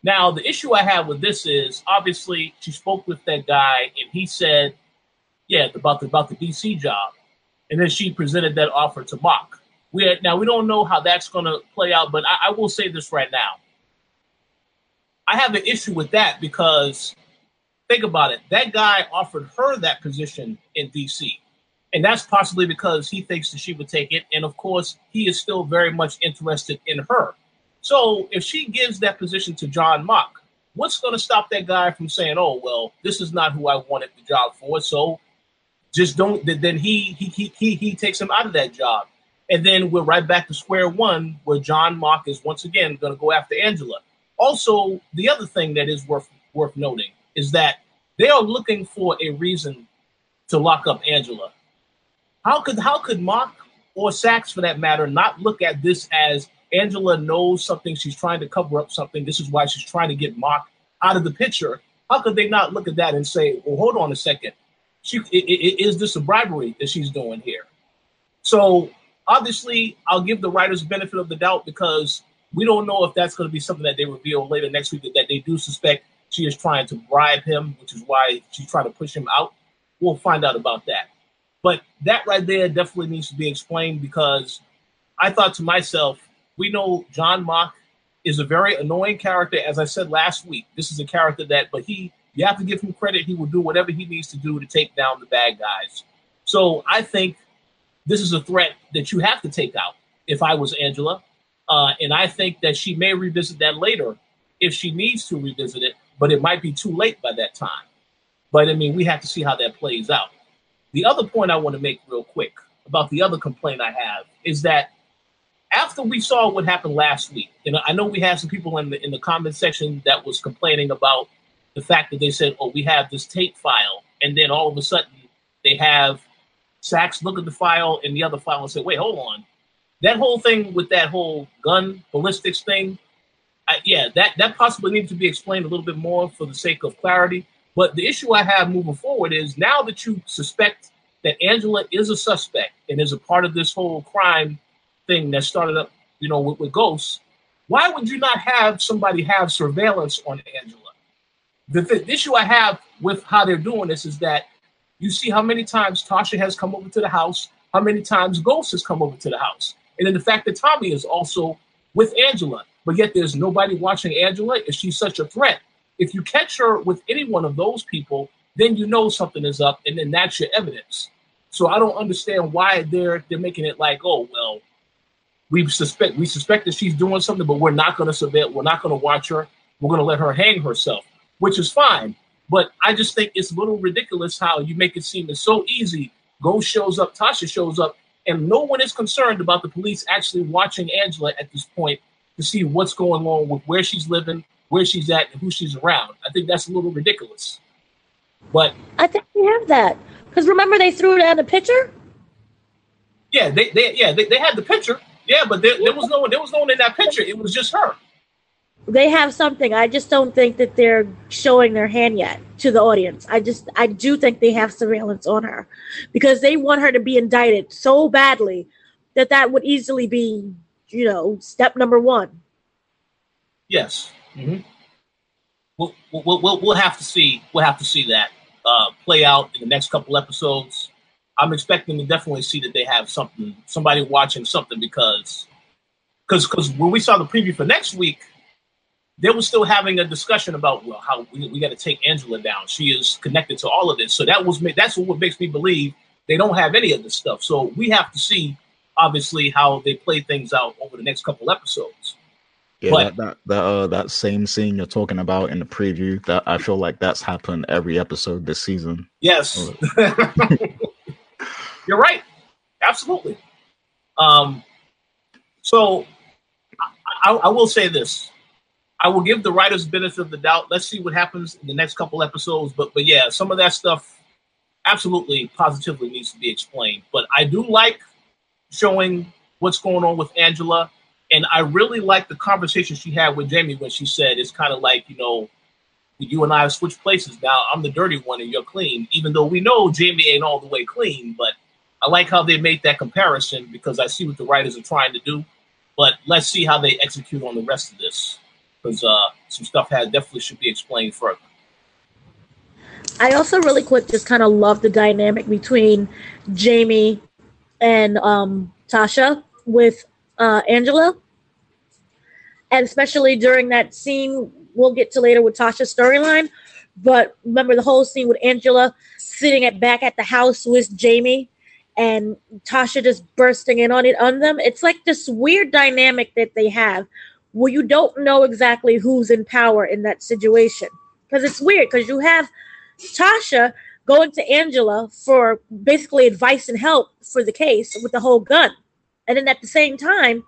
Now, the issue I have with this is, obviously, she spoke with that guy, and he said, yeah, about the DC job. And then she presented that offer to Mock. We don't know how that's going to play out, but I will say this right now. I have an issue with that because think about it. That guy offered her that position in D.C., and that's possibly because he thinks that she would take it. And, of course, he is still very much interested in her. So if she gives that position to John Mock, what's going to stop that guy from saying, oh, well, this is not who I wanted the job for, so just don't, then he takes him out of that job. And then we're right back to square one, where John Mock is once again going to go after Angela. Also, the other thing that is worth noting is that they are looking for a reason to lock up Angela. How could Mock or Sachs, for that matter, not look at this as Angela knows something, she's trying to cover up something, this is why she's trying to get Mock out of the picture? How could they not look at that and say, well, hold on a second, is this a bribery that she's doing here? So obviously, I'll give the writers benefit of the doubt, because we don't know if that's going to be something that they reveal later next week, that they do suspect she is trying to bribe him, which is why she's trying to push him out. We'll find out about that. But that right there definitely needs to be explained, because I thought to myself, we know John Mock is a very annoying character. As I said last week, this is a character that, but you have to give him credit. He will do whatever he needs to do to take down the bad guys. So I think this is a threat that you have to take out if I was Angela. And I think that she may revisit that later if she needs to revisit it, but it might be too late by that time. But I mean, we have to see how that plays out. The other point I want to make real quick about the other complaint I have is that after we saw what happened last week, and I know we had some people in the comment section that was complaining about the fact that they said, oh, we have this tape file. And then all of a sudden they have Sachs look at the file and the other file and say, wait, hold on. That whole thing with that whole gun ballistics thing, that possibly needs to be explained a little bit more for the sake of clarity. But the issue I have moving forward is, now that you suspect that Angela is a suspect and is a part of this whole crime thing that started up, with ghosts, why would you not have somebody have surveillance on Angela? The issue I have with how they're doing this is that you see how many times Tasha has come over to the house, how many times Ghost has come over to the house. And then the fact that Tommy is also with Angela, but yet there's nobody watching Angela. Is she such a threat? If you catch her with any one of those people, then you know something is up, and then that's your evidence. So I don't understand why they're making it like, oh, well, we suspect that she's doing something, but we're not going to surveil, we're not going to watch her, we're going to let her hang herself, which is fine. But I just think it's a little ridiculous how you make it seem it's so easy. Ghost shows up, Tasha shows up, and no one is concerned about the police actually watching Angela at this point to see what's going on with where she's living, where she's at, and who she's around. I think that's a little ridiculous. But I think we have that, because remember they threw down a picture. Yeah, they had the picture. Yeah, but there was no one in that picture. It was just her. They have something. I just don't think that they're showing their hand yet to the audience. I do think they have surveillance on her, because they want her to be indicted so badly that would easily be, step number one. Yes. Mm-hmm. We'll have to see. We'll have to see that play out in the next couple episodes. I'm expecting to definitely see that they have somebody watching something, because when we saw the preview for next week, they were still having a discussion about, well, how we got to take Angela down. She is connected to all of this. So that's what makes me believe they don't have any of this stuff. So we have to see, obviously, how they play things out over the next couple episodes. Yeah, but that same scene you're talking about in the preview, that I feel like that's happened every episode this season. Yes. You're right. Absolutely. So I will say this. I will give the writers benefit of the doubt. Let's see what happens in the next couple episodes. But yeah, some of that stuff absolutely, positively needs to be explained. But I do like showing what's going on with Angela. And I really like the conversation she had with Jamie when she said, it's kind of like, you and I have switched places now. I'm the dirty one and you're clean, even though we know Jamie ain't all the way clean. But I like how they made that comparison, because I see what the writers are trying to do. But let's see how they execute on the rest of this, because some stuff definitely should be explained further. I also really quick just kind of love the dynamic between Jamie and Tasha with Angela. And especially during that scene, we'll get to later with Tasha's storyline. But remember the whole scene with Angela sitting back at the house with Jamie and Tasha just bursting in on them. It's like this weird dynamic that they have where you don't know exactly who's in power in that situation. Because it's weird, because you have Tasha going to Angela for basically advice and help for the case with the whole gun. And then at the same time,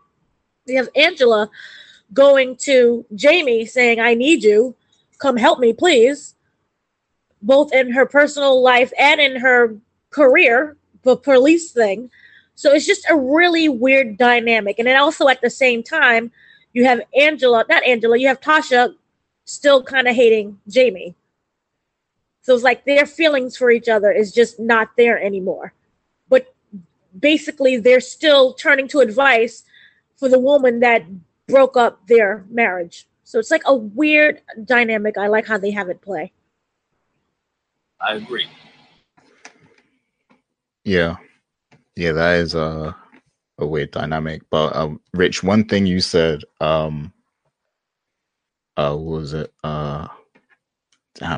you have Angela going to Jamie saying, I need you. Come help me, please. Both in her personal life and in her career, the police thing. So it's just a really weird dynamic. And then also at the same time, you have Tasha still kind of hating Jamie. So it's like their feelings for each other is just not there anymore. But basically, they're still turning to advice for the woman that broke up their marriage. So it's like a weird dynamic. I like how they have it play. I agree. Yeah. Yeah, that is a weird dynamic. But Rich, one thing you said, what was it? Damn,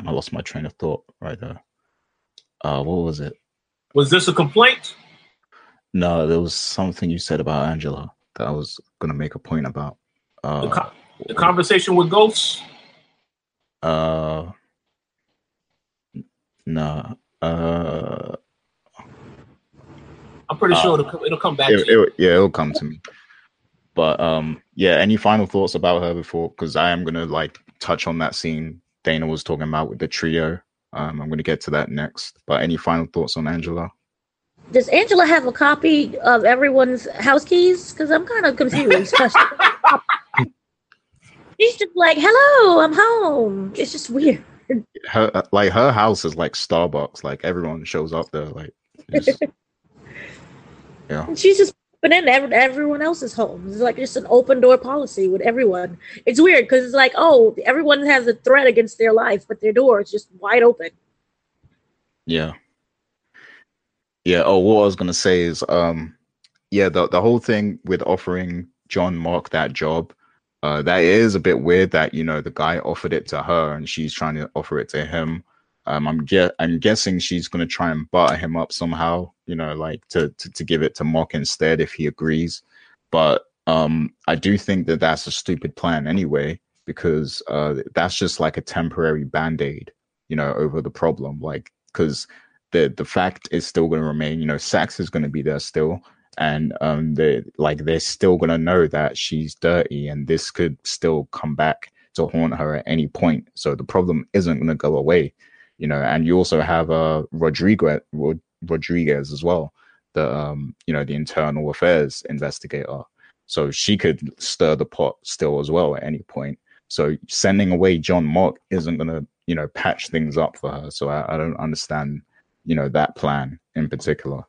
I lost my train of thought right there. What was it? Was this a complaint? No, there was something you said about Angela that I was going to make a point about. The conversation with ghosts? No. I'm pretty sure it'll come back to you. It'll come to me. But yeah, any final thoughts about her before? Because I am going to touch on that scene Dana was talking about with the trio. I'm going to get to that next. But any final thoughts on Angela? Does Angela have a copy of everyone's house keys? Because I'm kind of confused. She's just like, hello, I'm home. It's just weird. Her house is like Starbucks. Like, everyone shows up there. Yeah. And she's just but in everyone else's homes. It's like just an open door policy with everyone. It's weird because it's like, oh, everyone has a threat against their life, but their door is just wide open. Yeah. Yeah. Oh, what I was gonna say is, the whole thing with offering John Mark that job, that is a bit weird that the guy offered it to her and she's trying to offer it to him. I'm guessing she's gonna try and butter him up somehow, to give it to Mock instead if he agrees. But I do think that that's a stupid plan anyway, because that's just like a temporary band-aid, over the problem. Because the fact is still gonna remain. Sax is gonna be there still, and they're still gonna know that she's dirty, and this could still come back to haunt her at any point. So the problem isn't gonna go away. And you also have Rodriguez as well, the the internal affairs investigator. So she could stir the pot still as well at any point. So sending away John Mock isn't gonna patch things up for her. So I don't understand that plan in particular.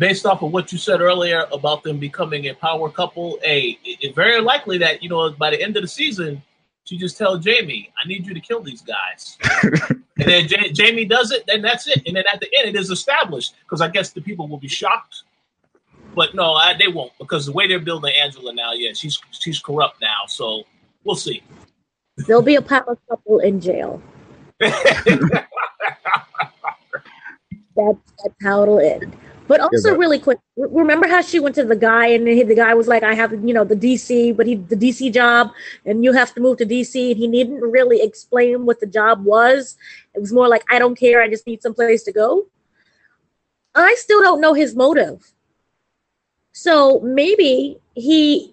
Based off of what you said earlier about them becoming a power couple, it's very likely that by the end of the season, she just tells Jamie, I need you to kill these guys. And then Jamie does it, then that's it. And then at the end, it is established, because I guess the people will be shocked. But no, they won't, because the way they're building Angela now, yeah, she's corrupt now. So we'll see. There'll be a power couple in jail. That's how it'll end. But also, really quick, remember how she went to the guy and the guy was like, I have, the DC, but the DC job, and you have to move to DC. And he didn't really explain what the job was. It was more like, I don't care. I just need some place to go. I still don't know his motive. So maybe he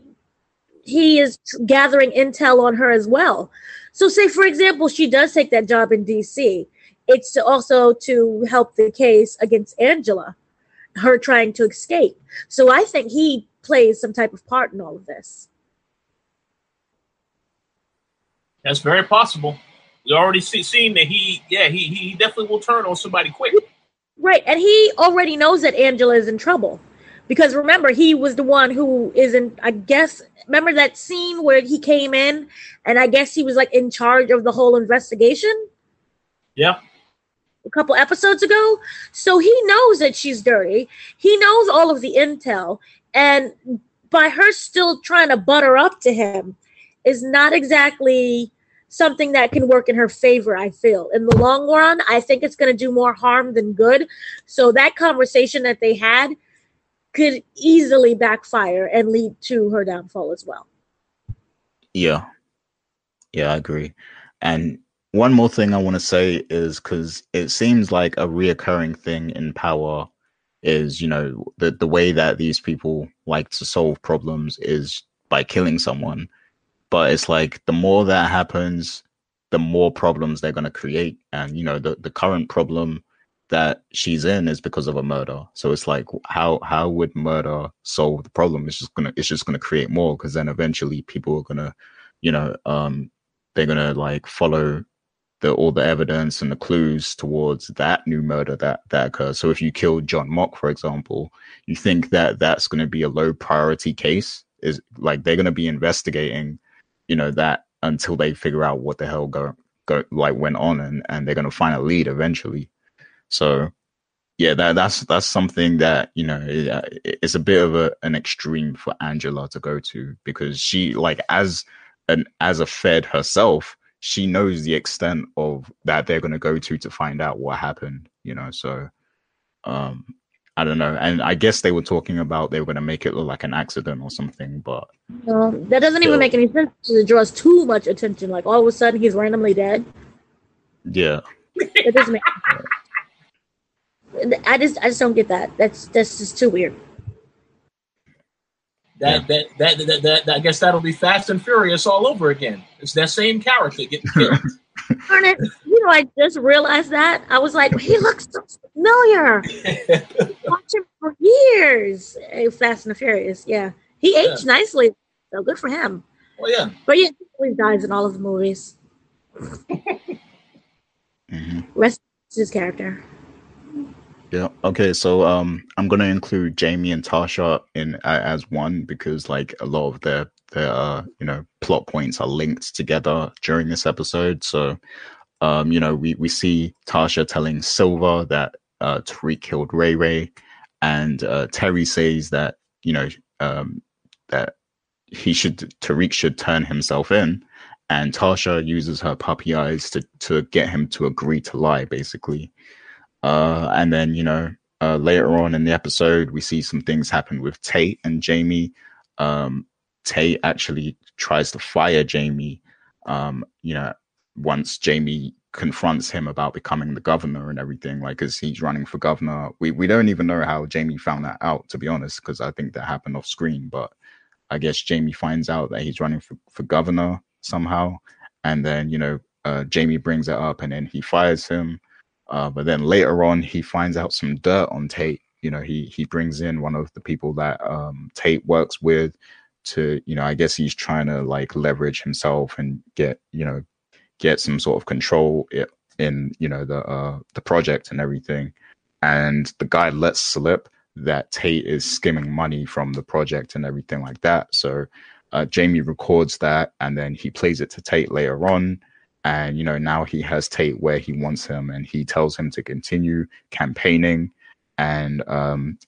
is gathering intel on her as well. So say, for example, she does take that job in DC. It's also to help the case against Angela, her trying to escape. So I think he plays some type of part in all of this. That's very possible. We already seen that he definitely will turn on somebody quick. Right, and he already knows that Angela is in trouble. Because remember, he was the one who is in, I guess, remember that scene where he came in and I guess he was in charge of the whole investigation? Yeah. A couple episodes ago. So he knows that she's dirty. He knows all of the intel. And by her still trying to butter up to him is not exactly something that can work in her favor, I feel. In the long run, I think it's going to do more harm than good. So that conversation that they had could easily backfire and lead to her downfall as well. Yeah, I agree. And one more thing I want to say is, because it seems like a reoccurring thing in power is, you know, the way that these people like to solve problems is by killing someone. But it's like the more that happens, the more problems they're going to create. And, you know, the current problem that she's in is because of a murder. So it's like, how would murder solve the problem? It's just gonna create more, because then eventually people are gonna, you know, they're gonna like follow all the evidence and the clues towards that new murder that occurs. So if you kill John Mock, for example, you think that's gonna be a low priority case? Is like they're gonna be investigating, you know, that until they figure out what the hell went on, and they're gonna find a lead eventually. So, yeah, that's something that, you know, it's a bit of an extreme for Angela to go to, because she, like, as a Fed herself, she knows the extent of that they're going to go to find out what happened, you know. So, I don't know. And I guess they were talking about they were going to make it look like an accident or something, but... No, that doesn't even make any sense to draw us too much attention. Like, all of a sudden, he's randomly dead. Yeah. It doesn't make sense. I just don't get that. That's just too weird. That I guess that'll be Fast and Furious all over again. It's that same character getting killed. You know, I just realized that. I was like, he looks so familiar. Watch him for years. Fast and the Furious, yeah. He aged nicely, so good for him. Well, yeah. But yeah, he always dies in all of the movies. Mm-hmm. Rest is his character. Yeah. Okay. So I'm gonna include Jamie and Tasha in as one, because like a lot of their you know, plot points are linked together during this episode. So you know, we see Tasha telling Silver that Tariq killed Ray Ray, and Terry says that, you know, that Tariq should turn himself in, and Tasha uses her puppy eyes to get him to agree to lie, basically. And then, you know, later on in the episode, we see some things happen with Tate and Jamie. Tate actually tries to fire Jamie, you know, once Jamie confronts him about becoming the governor and everything, like, because he's running for governor. We don't even know how Jamie found that out, to be honest, because I think that happened off screen. But I guess Jamie finds out that he's running for governor somehow. And then, you know, Jamie brings it up and then he fires him. But then later on, he finds out some dirt on Tate. You know, he brings in one of the people that Tate works with to, you know, I guess he's trying to like leverage himself and get some sort of control in, you know, the project and everything. And the guy lets slip that Tate is skimming money from the project and everything like that. So Jamie records that and then he plays it to Tate later on. And, you know, now he has Tate where he wants him and he tells him to continue campaigning. And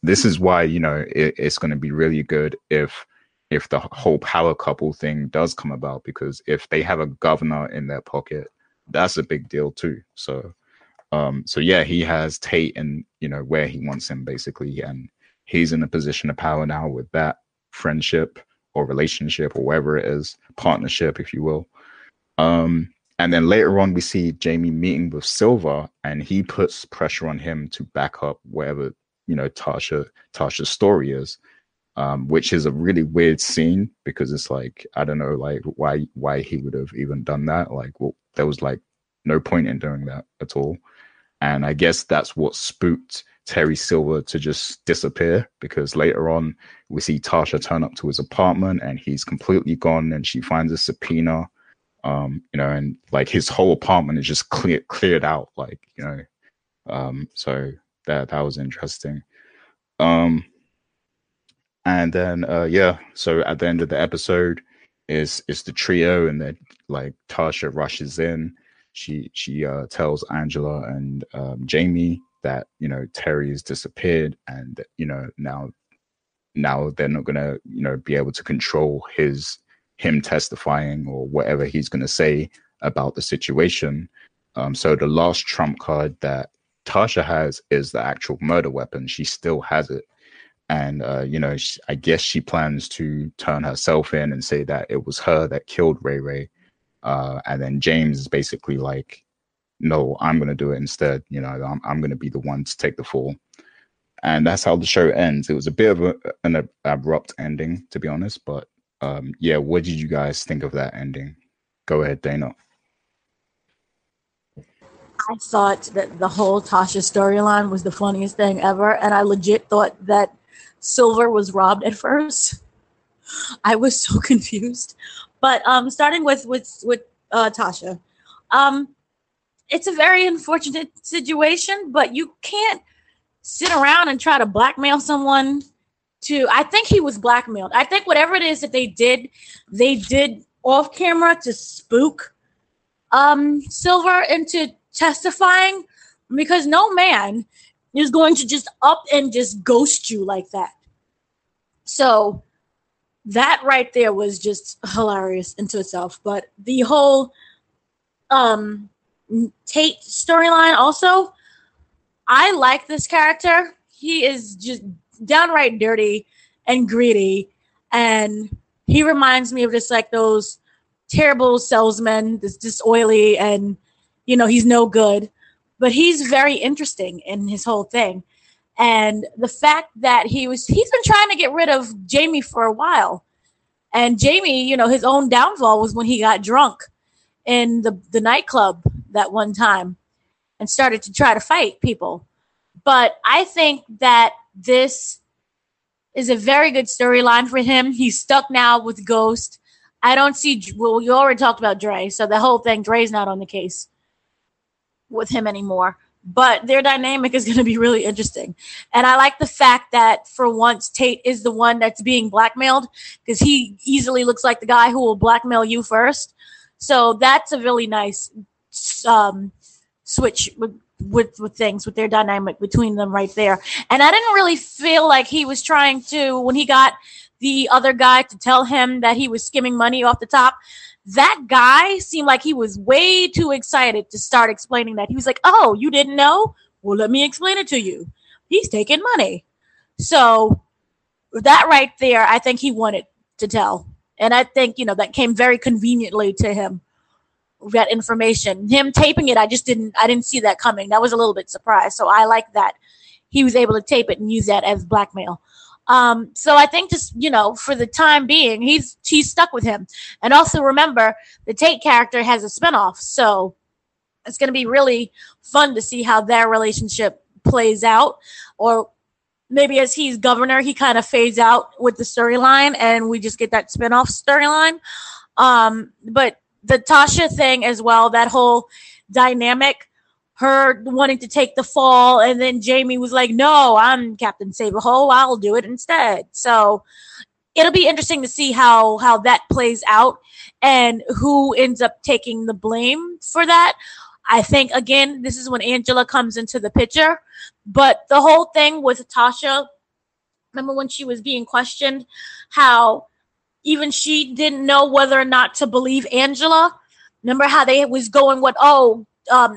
this is why, you know, it's going to be really good if the whole power couple thing does come about, because if they have a governor in their pocket, that's a big deal, too. So, yeah, he has Tate and, you know, where he wants him, basically. And he's in a position of power now with that friendship or relationship or whatever it is, partnership, if you will. And then later on, we see Jamie meeting with Silver, and he puts pressure on him to back up whatever, you know, Tasha's story is, which is a really weird scene, because it's like, I don't know, like why he would have even done that. Like, well, there was like no point in doing that at all. And I guess that's what spooked Terry Silver to just disappear, because later on we see Tasha turn up to his apartment and he's completely gone, and she finds a subpoena. You know, and like his whole apartment is just cleared out, like, you know, so that was interesting. And then so at the end of the episode is the trio, and then like Tasha rushes in. She tells Angela and Jamie that, you know, Terry has disappeared, and, you know, now they're not gonna, you know, be able to control him testifying or whatever he's going to say about the situation. So the last trump card that Tasha has is the actual murder weapon. She still has it. And, you know, I guess she plans to turn herself in and say that it was her that killed Ray Ray. And then James is basically like, no, I'm going to do it instead. You know, I'm going to be the one to take the fall. And that's how the show ends. It was a bit of an abrupt ending, to be honest. But yeah, what did you guys think of that ending? Go ahead, Dana. I thought that the whole Tasha storyline was the funniest thing ever. And I legit thought that Silver was robbed at first. I was so confused. But starting with Tasha, it's a very unfortunate situation, but you can't sit around and try to blackmail someone to, I think he was blackmailed. I think whatever it is that they did off camera to spook Silver into testifying, because no man is going to just up and just ghost you like that. So that right there was just hilarious into itself. But the whole Tate storyline also, I like this character. He is just downright dirty and greedy. And he reminds me of just like those terrible salesmen, that's just oily and, you know, he's no good. But he's very interesting in his whole thing. And the fact that he's been trying to get rid of Jamie for a while. And Jamie, you know, his own downfall was when he got drunk in the nightclub that one time and started to try to fight people. But I think that this is a very good storyline for him. He's stuck now with Ghost. I don't see, well, you already talked about Dre. So the whole thing, Dre's not on the case with him anymore. But their dynamic is going to be really interesting. And I like the fact that for once Tate is the one that's being blackmailed, because he easily looks like the guy who will blackmail you first. So that's a really nice switch with things, with their dynamic between them right there. And I didn't really feel like he was trying to, when he got the other guy to tell him that he was skimming money off the top, that guy seemed like he was way too excited to start explaining that. He was like, oh, you didn't know? Well, let me explain it to you. He's taking money. So that right there, I think he wanted to tell. And I think, you know, that came very conveniently to him, that information. Him taping it, I didn't see that coming. That was a little bit surprised. So I like that he was able to tape it and use that as blackmail. So I think just, you know, for the time being, he's stuck with him. And also remember, the Tate character has a spinoff. So it's going to be really fun to see how their relationship plays out. Or maybe as he's governor, he kind of fades out with the storyline and we just get that spinoff storyline. But the Tasha thing as well, that whole dynamic, her wanting to take the fall, and then Jamie was like, no, I'm Captain Save-A-Hole, I'll do it instead. So it'll be interesting to see how that plays out and who ends up taking the blame for that. I think, again, this is when Angela comes into the picture. But the whole thing with Tasha, remember when she was being questioned, how even she didn't know whether or not to believe Angela? Remember how they was going with,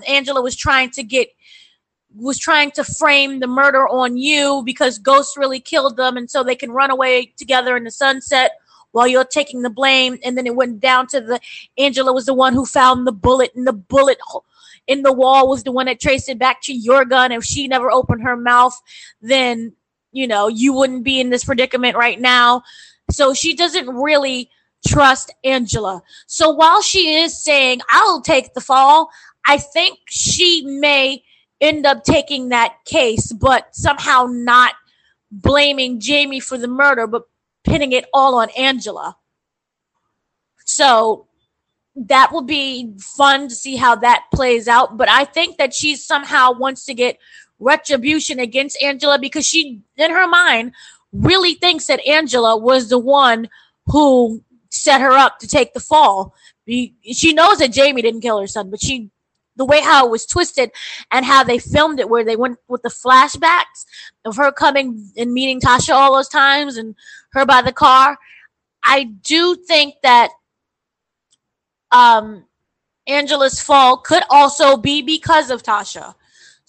Angela was trying to frame the murder on you because Ghost really killed them, and so they can run away together in the sunset while you're taking the blame. And then it went down to Angela was the one who found the bullet, and the bullet in the wall was the one that traced it back to your gun. If she never opened her mouth, then, you know, you wouldn't be in this predicament right now. So she doesn't really trust Angela. So while she is saying, I'll take the fall, I think she may end up taking that case, but somehow not blaming Jamie for the murder, but pinning it all on Angela. So that will be fun to see how that plays out. But I think that she somehow wants to get retribution against Angela, because she, in her mind, really thinks that Angela was the one who set her up to take the fall. She knows that Jamie didn't kill her son, but the way how it was twisted and how they filmed it, where they went with the flashbacks of her coming and meeting Tasha all those times and her by the car. I do think that Angela's fall could also be because of Tasha.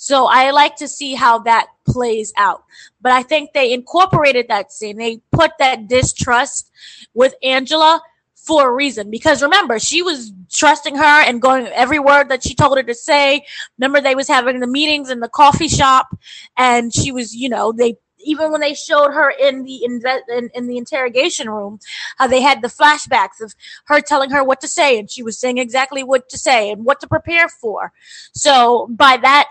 So I like to see how that plays out. But I think they incorporated that scene. They put that distrust with Angela for a reason. Because remember, she was trusting her and going every word that she told her to say. Remember, they was having the meetings in the coffee shop, and she was, you know, they even when they showed her in the interrogation room, how they had the flashbacks of her telling her what to say, and she was saying exactly what to say and what to prepare for. So by that,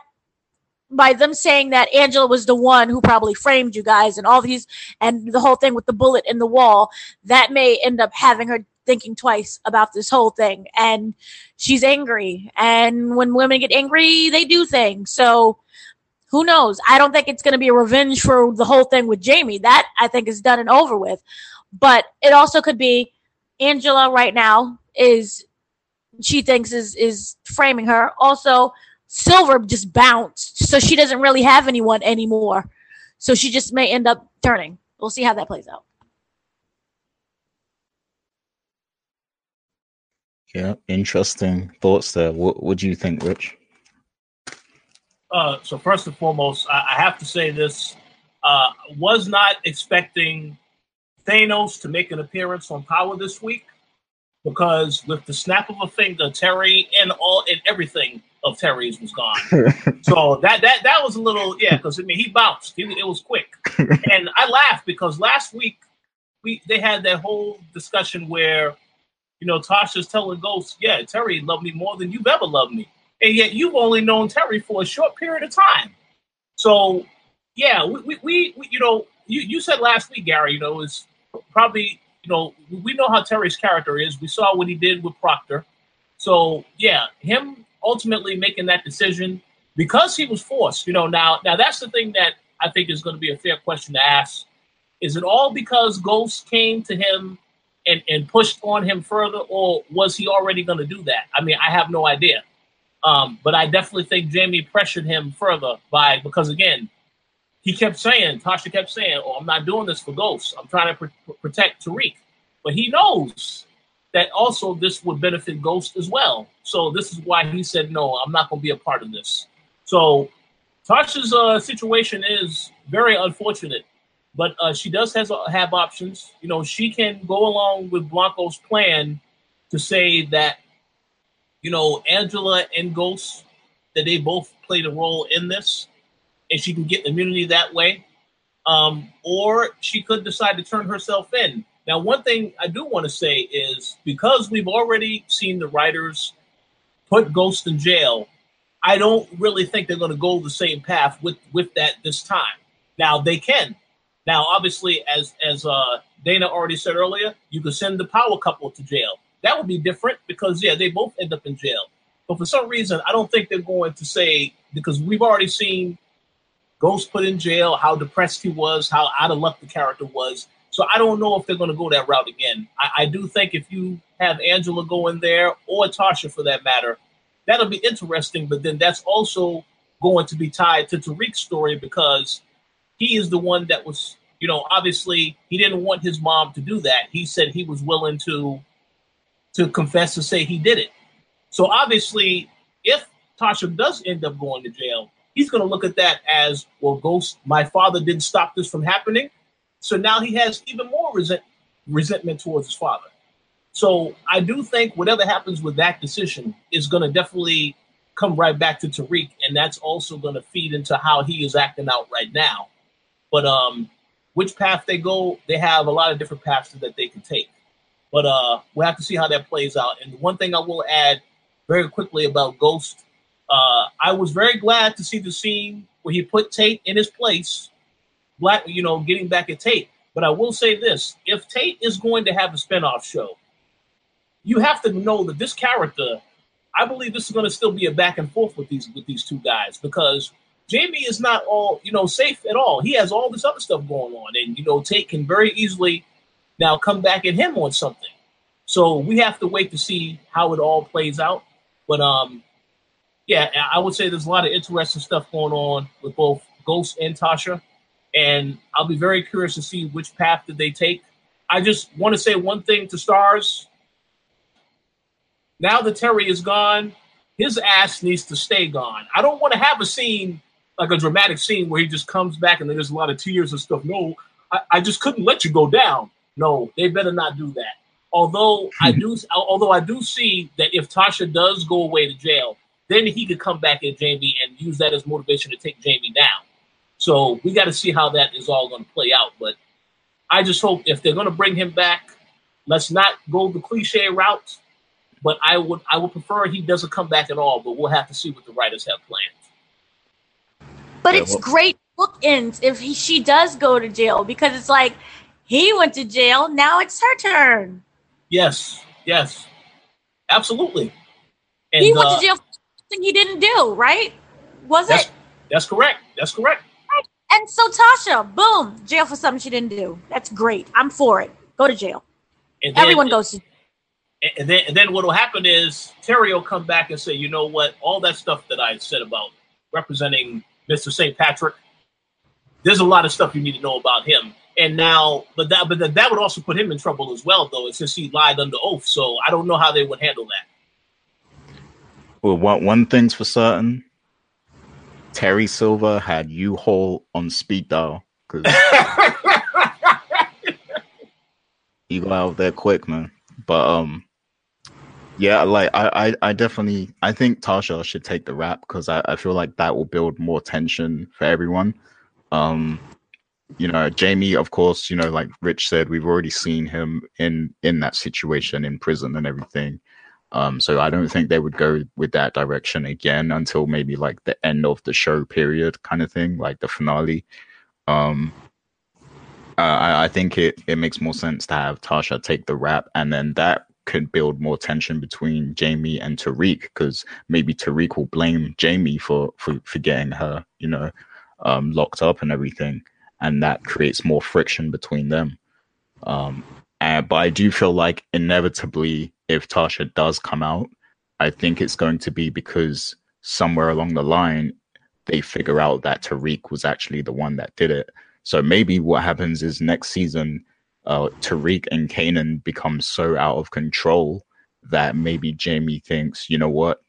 by them saying that Angela was the one who probably framed you guys and all these, and the whole thing with the bullet in the wall, that may end up having her thinking twice about this whole thing. And she's angry. And when women get angry, they do things. So who knows? I don't think it's going to be a revenge for the whole thing with Jamie. That I think is done and over with. But it also could be Angela right now she thinks is framing her. Also, Silver just bounced, so she doesn't really have anyone anymore. So she just may end up turning. We'll see how that plays out. Yeah, interesting thoughts there. What do you think, Rich? So first and foremost, I have to say this. Was not expecting Thanos to make an appearance on Power this week, because with the snap of a finger, Terry and everything of Terry's was gone. So that was a little, yeah, because I mean, he bounced. It was quick. And I laughed because last week they had that whole discussion where, you know, Tasha's telling Ghost, yeah, Terry loved me more than you've ever loved me. And yet you've only known Terry for a short period of time. So, yeah, we you know, you said last week, Gary, you know, it's probably, you know, we know how Terry's character is. We saw what he did with Proctor. So, yeah, him ultimately making that decision because he was forced, you know, now that's the thing that I think is going to be a fair question to ask. Is it all because Ghost came to him and pushed on him further, or was he already going to do that? I mean, I have no idea. But I definitely think Jamie pressured him further because again, Tasha kept saying, oh, I'm not doing this for Ghost. I'm trying to protect Tariq. But he knows that also this would benefit Ghost as well. So this is why he said, no, I'm not going to be a part of this. So Tasha's situation is very unfortunate. But she does have options. You know, she can go along with Blanco's plan to say that, you know, Angela and Ghost, that they both played a role in this, and she can get immunity that way. Or she could decide to turn herself in. Now, one thing I do want to say is because we've already seen the writers put Ghost in jail, I don't really think they're going to go the same path with that this time. Now, they can. Now, obviously, as Dana already said earlier, you could send the power couple to jail. That would be different because, yeah, they both end up in jail. But for some reason, I don't think they're going to say, because we've already seen Ghost put in jail, how depressed he was, how out of luck the character was. So I don't know if they're going to go that route again. I do think if you have Angela go in there, or Tasha for that matter, that'll be interesting. But then that's also going to be tied to Tariq's story because he is the one that was, you know, obviously he didn't want his mom to do that. He said he was willing to confess to say he did it. So obviously, if Tasha does end up going to jail, he's going to look at that as, well, Ghost, my father didn't stop this from happening. So now he has even more resentment towards his father. So I do think whatever happens with that decision is going to definitely come right back to Tariq, and that's also going to feed into how he is acting out right now. But which path they go, they have a lot of different paths that they can take. But we'll have to see how that plays out. And one thing I will add very quickly about Ghost, I was very glad to see the scene where he put Tate in his place, Black, you know, getting back at Tate. But I will say this, if Tate is going to have a spinoff show, you have to know that this character, I believe this is going to still be a back and forth with these two guys, because Jamie is not all, you know, safe at all. He has all this other stuff going on. And, you know, Tate can very easily now come back at him on something. So we have to wait to see how it all plays out. But, yeah, I would say there's a lot of interesting stuff going on with both Ghost and Tasha. And I'll be very curious to see which path did they take. I just want to say one thing to Stars. Now that Terry is gone, his ass needs to stay gone. I don't want to have a scene, like a dramatic scene where he just comes back and then there's a lot of tears and stuff. No, I just couldn't let you go down. No, they better not do that. Although I do see that if Tasha does go away to jail, then he could come back at Jamie and use that as motivation to take Jamie down. So we got to see how that is all going to play out. But I just hope if they're going to bring him back, let's not go the cliche route. But I would prefer he doesn't come back at all. But we'll have to see what the writers have planned. But it's great bookends if she does go to jail, because it's like he went to jail. Now it's her turn. Yes, absolutely. And he went to jail for something he didn't do, right? Was it? That's correct. Right. And so Tasha, boom, jail for something she didn't do. That's great. I'm for it. Go to jail. And then, everyone goes to jail. And then what will happen is Terry will come back and say, you know what, all that stuff that I said about representing Mr. St. Patrick, there's a lot of stuff you need to know about him. And now, but that would also put him in trouble as well, though, since he lied under oath. So I don't know how they would handle that. Well, one thing's for certain. Terry Silver had U-Haul on speed dial. You go out there quick, man. But yeah, like I definitely, I think Tasha should take the rap, because I feel like that will build more tension for everyone. You know, Jamie, of course, you know, like Rich said, we've already seen him in that situation in prison and everything. So I don't think they would go with that direction again until maybe like the end of the show period kind of thing, like the finale. I think it makes more sense to have Tasha take the rap, and then that could build more tension between Jamie and Tariq, because maybe Tariq will blame Jamie for getting her, you know, locked up and everything. And that creates more friction between them. But I do feel like inevitably, if Tasha does come out, I think it's going to be because somewhere along the line, they figure out that Tariq was actually the one that did it. So maybe what happens is next season, Tariq and Kanan become so out of control that maybe Jamie thinks, you know what,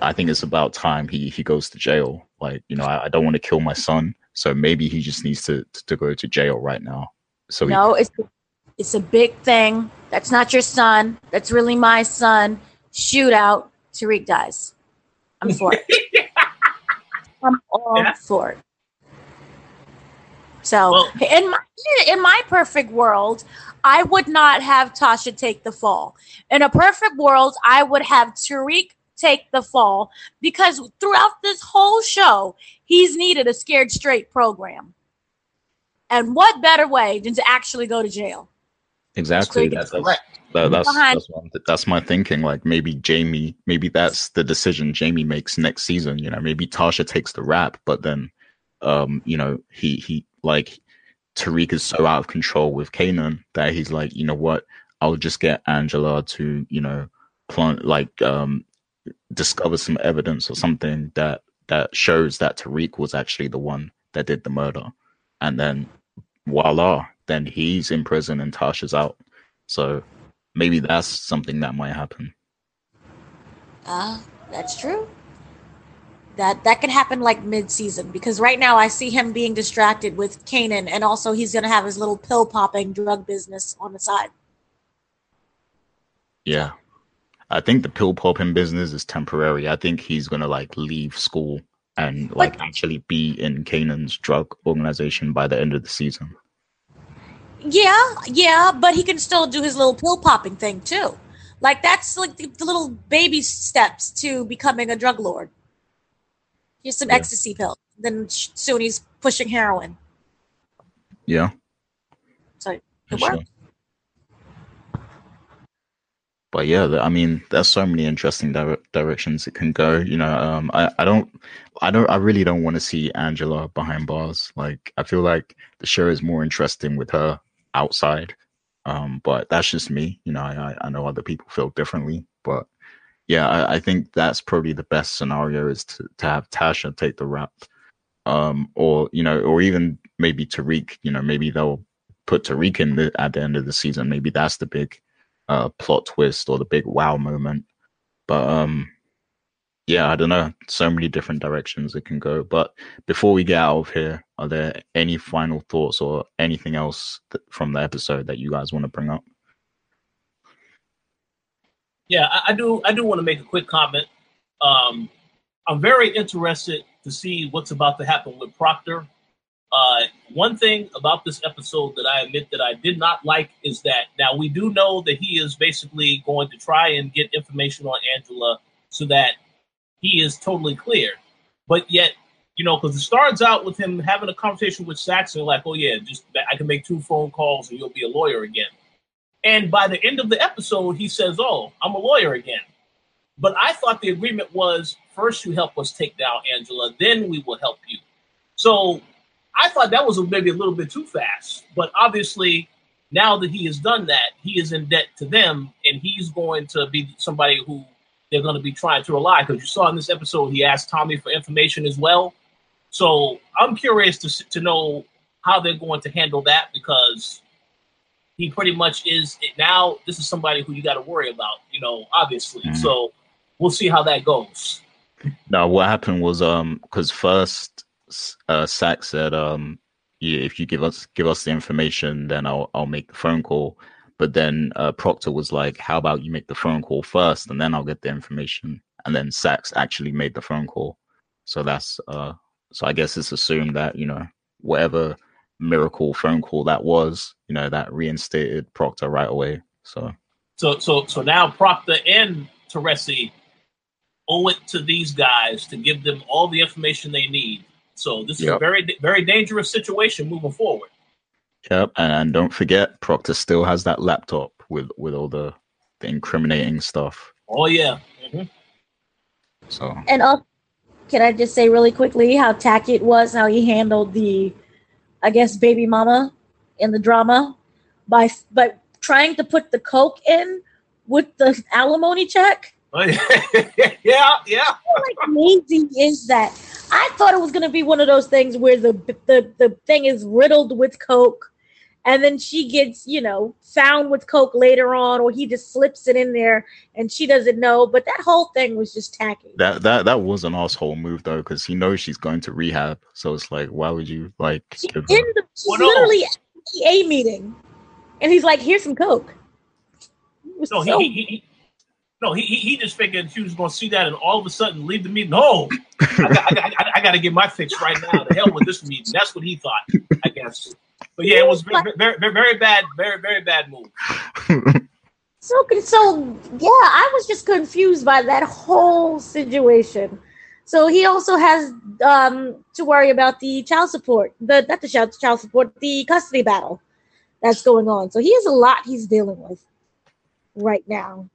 I think it's about time he goes to jail. Like, you know, I don't want to kill my son. So maybe he just needs to go to jail right now. So no, it's a big thing. That's not your son. That's really my son. Shootout. Tariq dies. I'm for it. I'm all for it. So in my perfect world, I would not have Tasha take the fall. In a perfect world, I would have Tariq take the fall, because throughout this whole show, he's needed a scared straight program. And what better way than to actually go to jail? Exactly. That's my thinking. Like maybe that's the decision Jamie makes next season. You know, maybe Tasha takes the rap, but then, you know, he like Tariq is so out of control with Kanan that he's like, you know what, I'll just get Angela to, you know, discover some evidence or something that shows that Tariq was actually the one that did the murder, and then voila, then he's in prison and Tasha's out. So maybe that's something that might happen. That's true. That could happen like mid-season, because right now I see him being distracted with Kanan, and also he's going to have his little pill popping drug business on the side. Yeah. I think the pill popping business is temporary. I think he's going to like leave school and like actually be in Kanan's drug organization by the end of the season. Yeah, but he can still do his little pill popping thing too. Like that's like the little baby steps to becoming a drug lord. Here's some ecstasy pills. Then soon he's pushing heroin. Yeah. So it worked. But yeah, I mean, there's so many interesting directions it can go. You know, I really don't want to see Angela behind bars. Like, I feel like the show is more interesting with her outside. But that's just me. You know, I know other people feel differently. But yeah, I think that's probably the best scenario, is to have Tasha take the rap, or you know, or even maybe Tariq. You know, maybe they'll put Tariq in at the end of the season. Maybe that's the big plot twist or the big wow moment. But yeah, I don't know. So many different directions it can go. But before we get out of here, are there any final thoughts or anything else from the episode that you guys want to bring up? Yeah, I do want to make a quick comment. I'm very interested to see what's about to happen with Proctor. One thing about this episode that I admit that I did not like is that now we do know that he is basically going to try and get information on Angela so that he is totally clear. But yet, you know, because it starts out with him having a conversation with Sax, like, oh, yeah, just I can make 2 phone calls and you'll be a lawyer again. And by the end of the episode, he says, oh, I'm a lawyer again. But I thought the agreement was first you help us take down Angela, then we will help you. So I thought that was maybe a little bit too fast, but obviously now that he has done that, he is in debt to them, and he's going to be somebody who they're going to be trying to rely, because you saw in this episode he asked Tommy for information as well. So I'm curious to know how they're going to handle that, because he pretty much is it now. This is somebody who you got to worry about, you know, obviously. Mm-hmm. So we'll see how that goes. Now, what happened was because first. Sachs said, yeah, if you give us the information, then I'll make the phone call. But then Proctor was like, how about you make the phone call first and then I'll get the information. And then Sachs actually made the phone call. So that's so I guess it's assumed that, you know, whatever miracle phone call that was, you know, that reinstated Proctor right away. So now Proctor and Teresi owe it to these guys to give them all the information they need. So this is a very, very dangerous situation moving forward. Yep, and don't forget, Proctor still has that laptop with all the incriminating stuff. Oh, yeah. Mm-hmm. So. And can I just say really quickly how tacky it was, how he handled the, I guess, baby mama in the drama by trying to put the coke in with the alimony check? yeah. How like, amazing is that? I thought it was going to be one of those things where the thing is riddled with coke, and then she gets, you know, found with coke later on, or he just slips it in there and she doesn't know. But that whole thing was just tacky. That was an asshole move though, because he knows she's going to rehab, so it's like, why would you like? She's literally at the AA meeting, and he's like, "Here's some coke." He just figured she was going to see that and all of a sudden leave the meeting. No, I got to get my fix right now. The hell with this meeting. That's what he thought, I guess. But yeah, it was very, very, very, very bad, very, very bad move. So yeah, I was just confused by that whole situation. So he also has to worry about the child support, the custody battle that's going on. So he has a lot he's dealing with right now.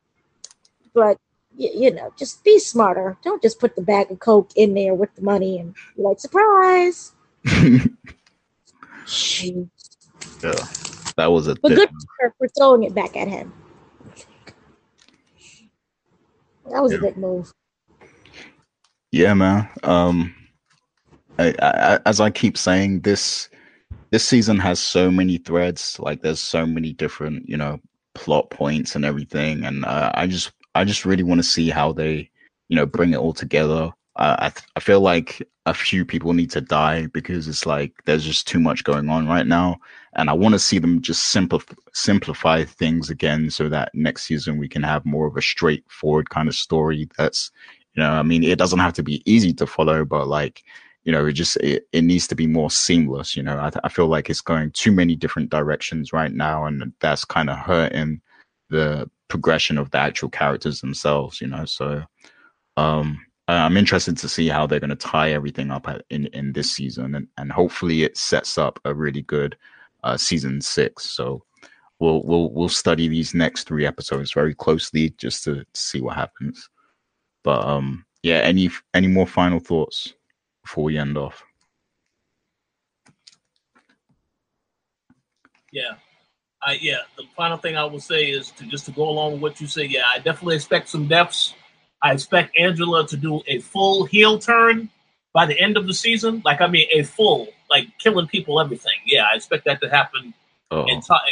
But, you know, just be smarter. Don't just put the bag of coke in there with the money and be like, surprise. Jeez. Yeah, that was a good move for throwing it back at him. That was a good move. Yeah, man. I as I keep saying, this season has so many threads. Like, there's so many different, you know, plot points and everything. And I just really want to see how they, you know, bring it all together. I feel like a few people need to die because it's like there's just too much going on right now. And I want to see them just simplify things again so that next season we can have more of a straightforward kind of story that's, you know, I mean, it doesn't have to be easy to follow, but like, you know, it needs to be more seamless. You know, I feel like it's going too many different directions right now, and that's kind of hurting the progression of the actual characters themselves, you know. So I'm interested to see how they're going to tie everything up in this season, and hopefully it sets up a really good season 6. So we'll study these next 3 episodes very closely just to see what happens. But yeah, any more final thoughts before we end off? The final thing I will say is to go along with what you say. Yeah, I definitely expect some deaths. I expect Angela to do a full heel turn by the end of the season. Like, I mean, a full, like, killing people, everything. Yeah, I expect that to happen. Oh.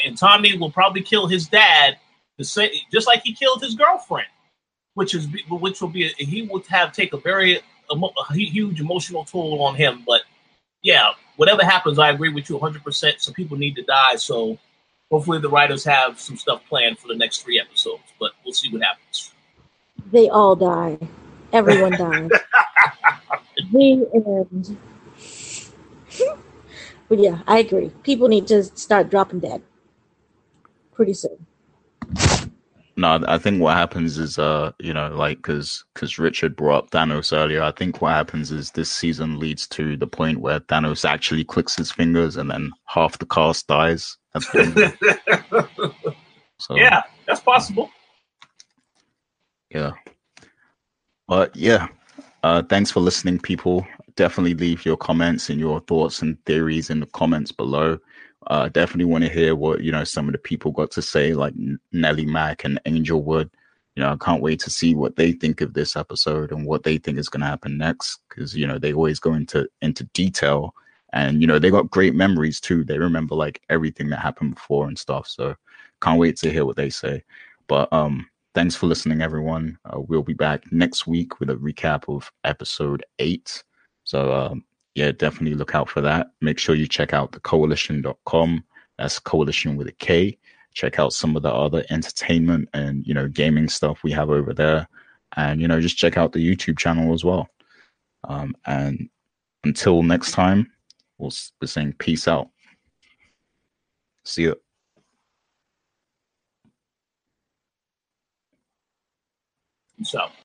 And Tommy will probably kill his dad, just like he killed his girlfriend. which will take a very huge emotional toll on him. But yeah, whatever happens, I agree with you 100%. Some people need to die, so hopefully the writers have some stuff planned for the next 3 episodes. But we'll see what happens. They all die. Everyone dies. The end. But yeah, I agree. People need to start dropping dead pretty soon. No, I think what happens is, because Richard brought up Thanos earlier, I think what happens is this season leads to the point where Thanos actually clicks his fingers and then half the cast dies. So, yeah, that's possible. Yeah. But yeah, thanks for listening, people. Definitely leave your comments and your thoughts and theories in the comments below. Definitely want to hear what, some of the people got to say, like Nelly Mack and Angelwood. I can't wait to see what they think of this episode and what they think is going to happen next, because, they always go into detail, and, they got great memories too. They remember like everything that happened before and stuff. So can't wait to hear what they say. But thanks for listening, everyone. We'll be back next week with a recap of episode 8. So, yeah, definitely look out for that. Make sure you check out thecoalition.com. That's coalition with a K. Check out some of the other entertainment and, gaming stuff we have over there. And, just check out the YouTube channel as well. And until next time, we'll be saying peace out. See you. Peace out.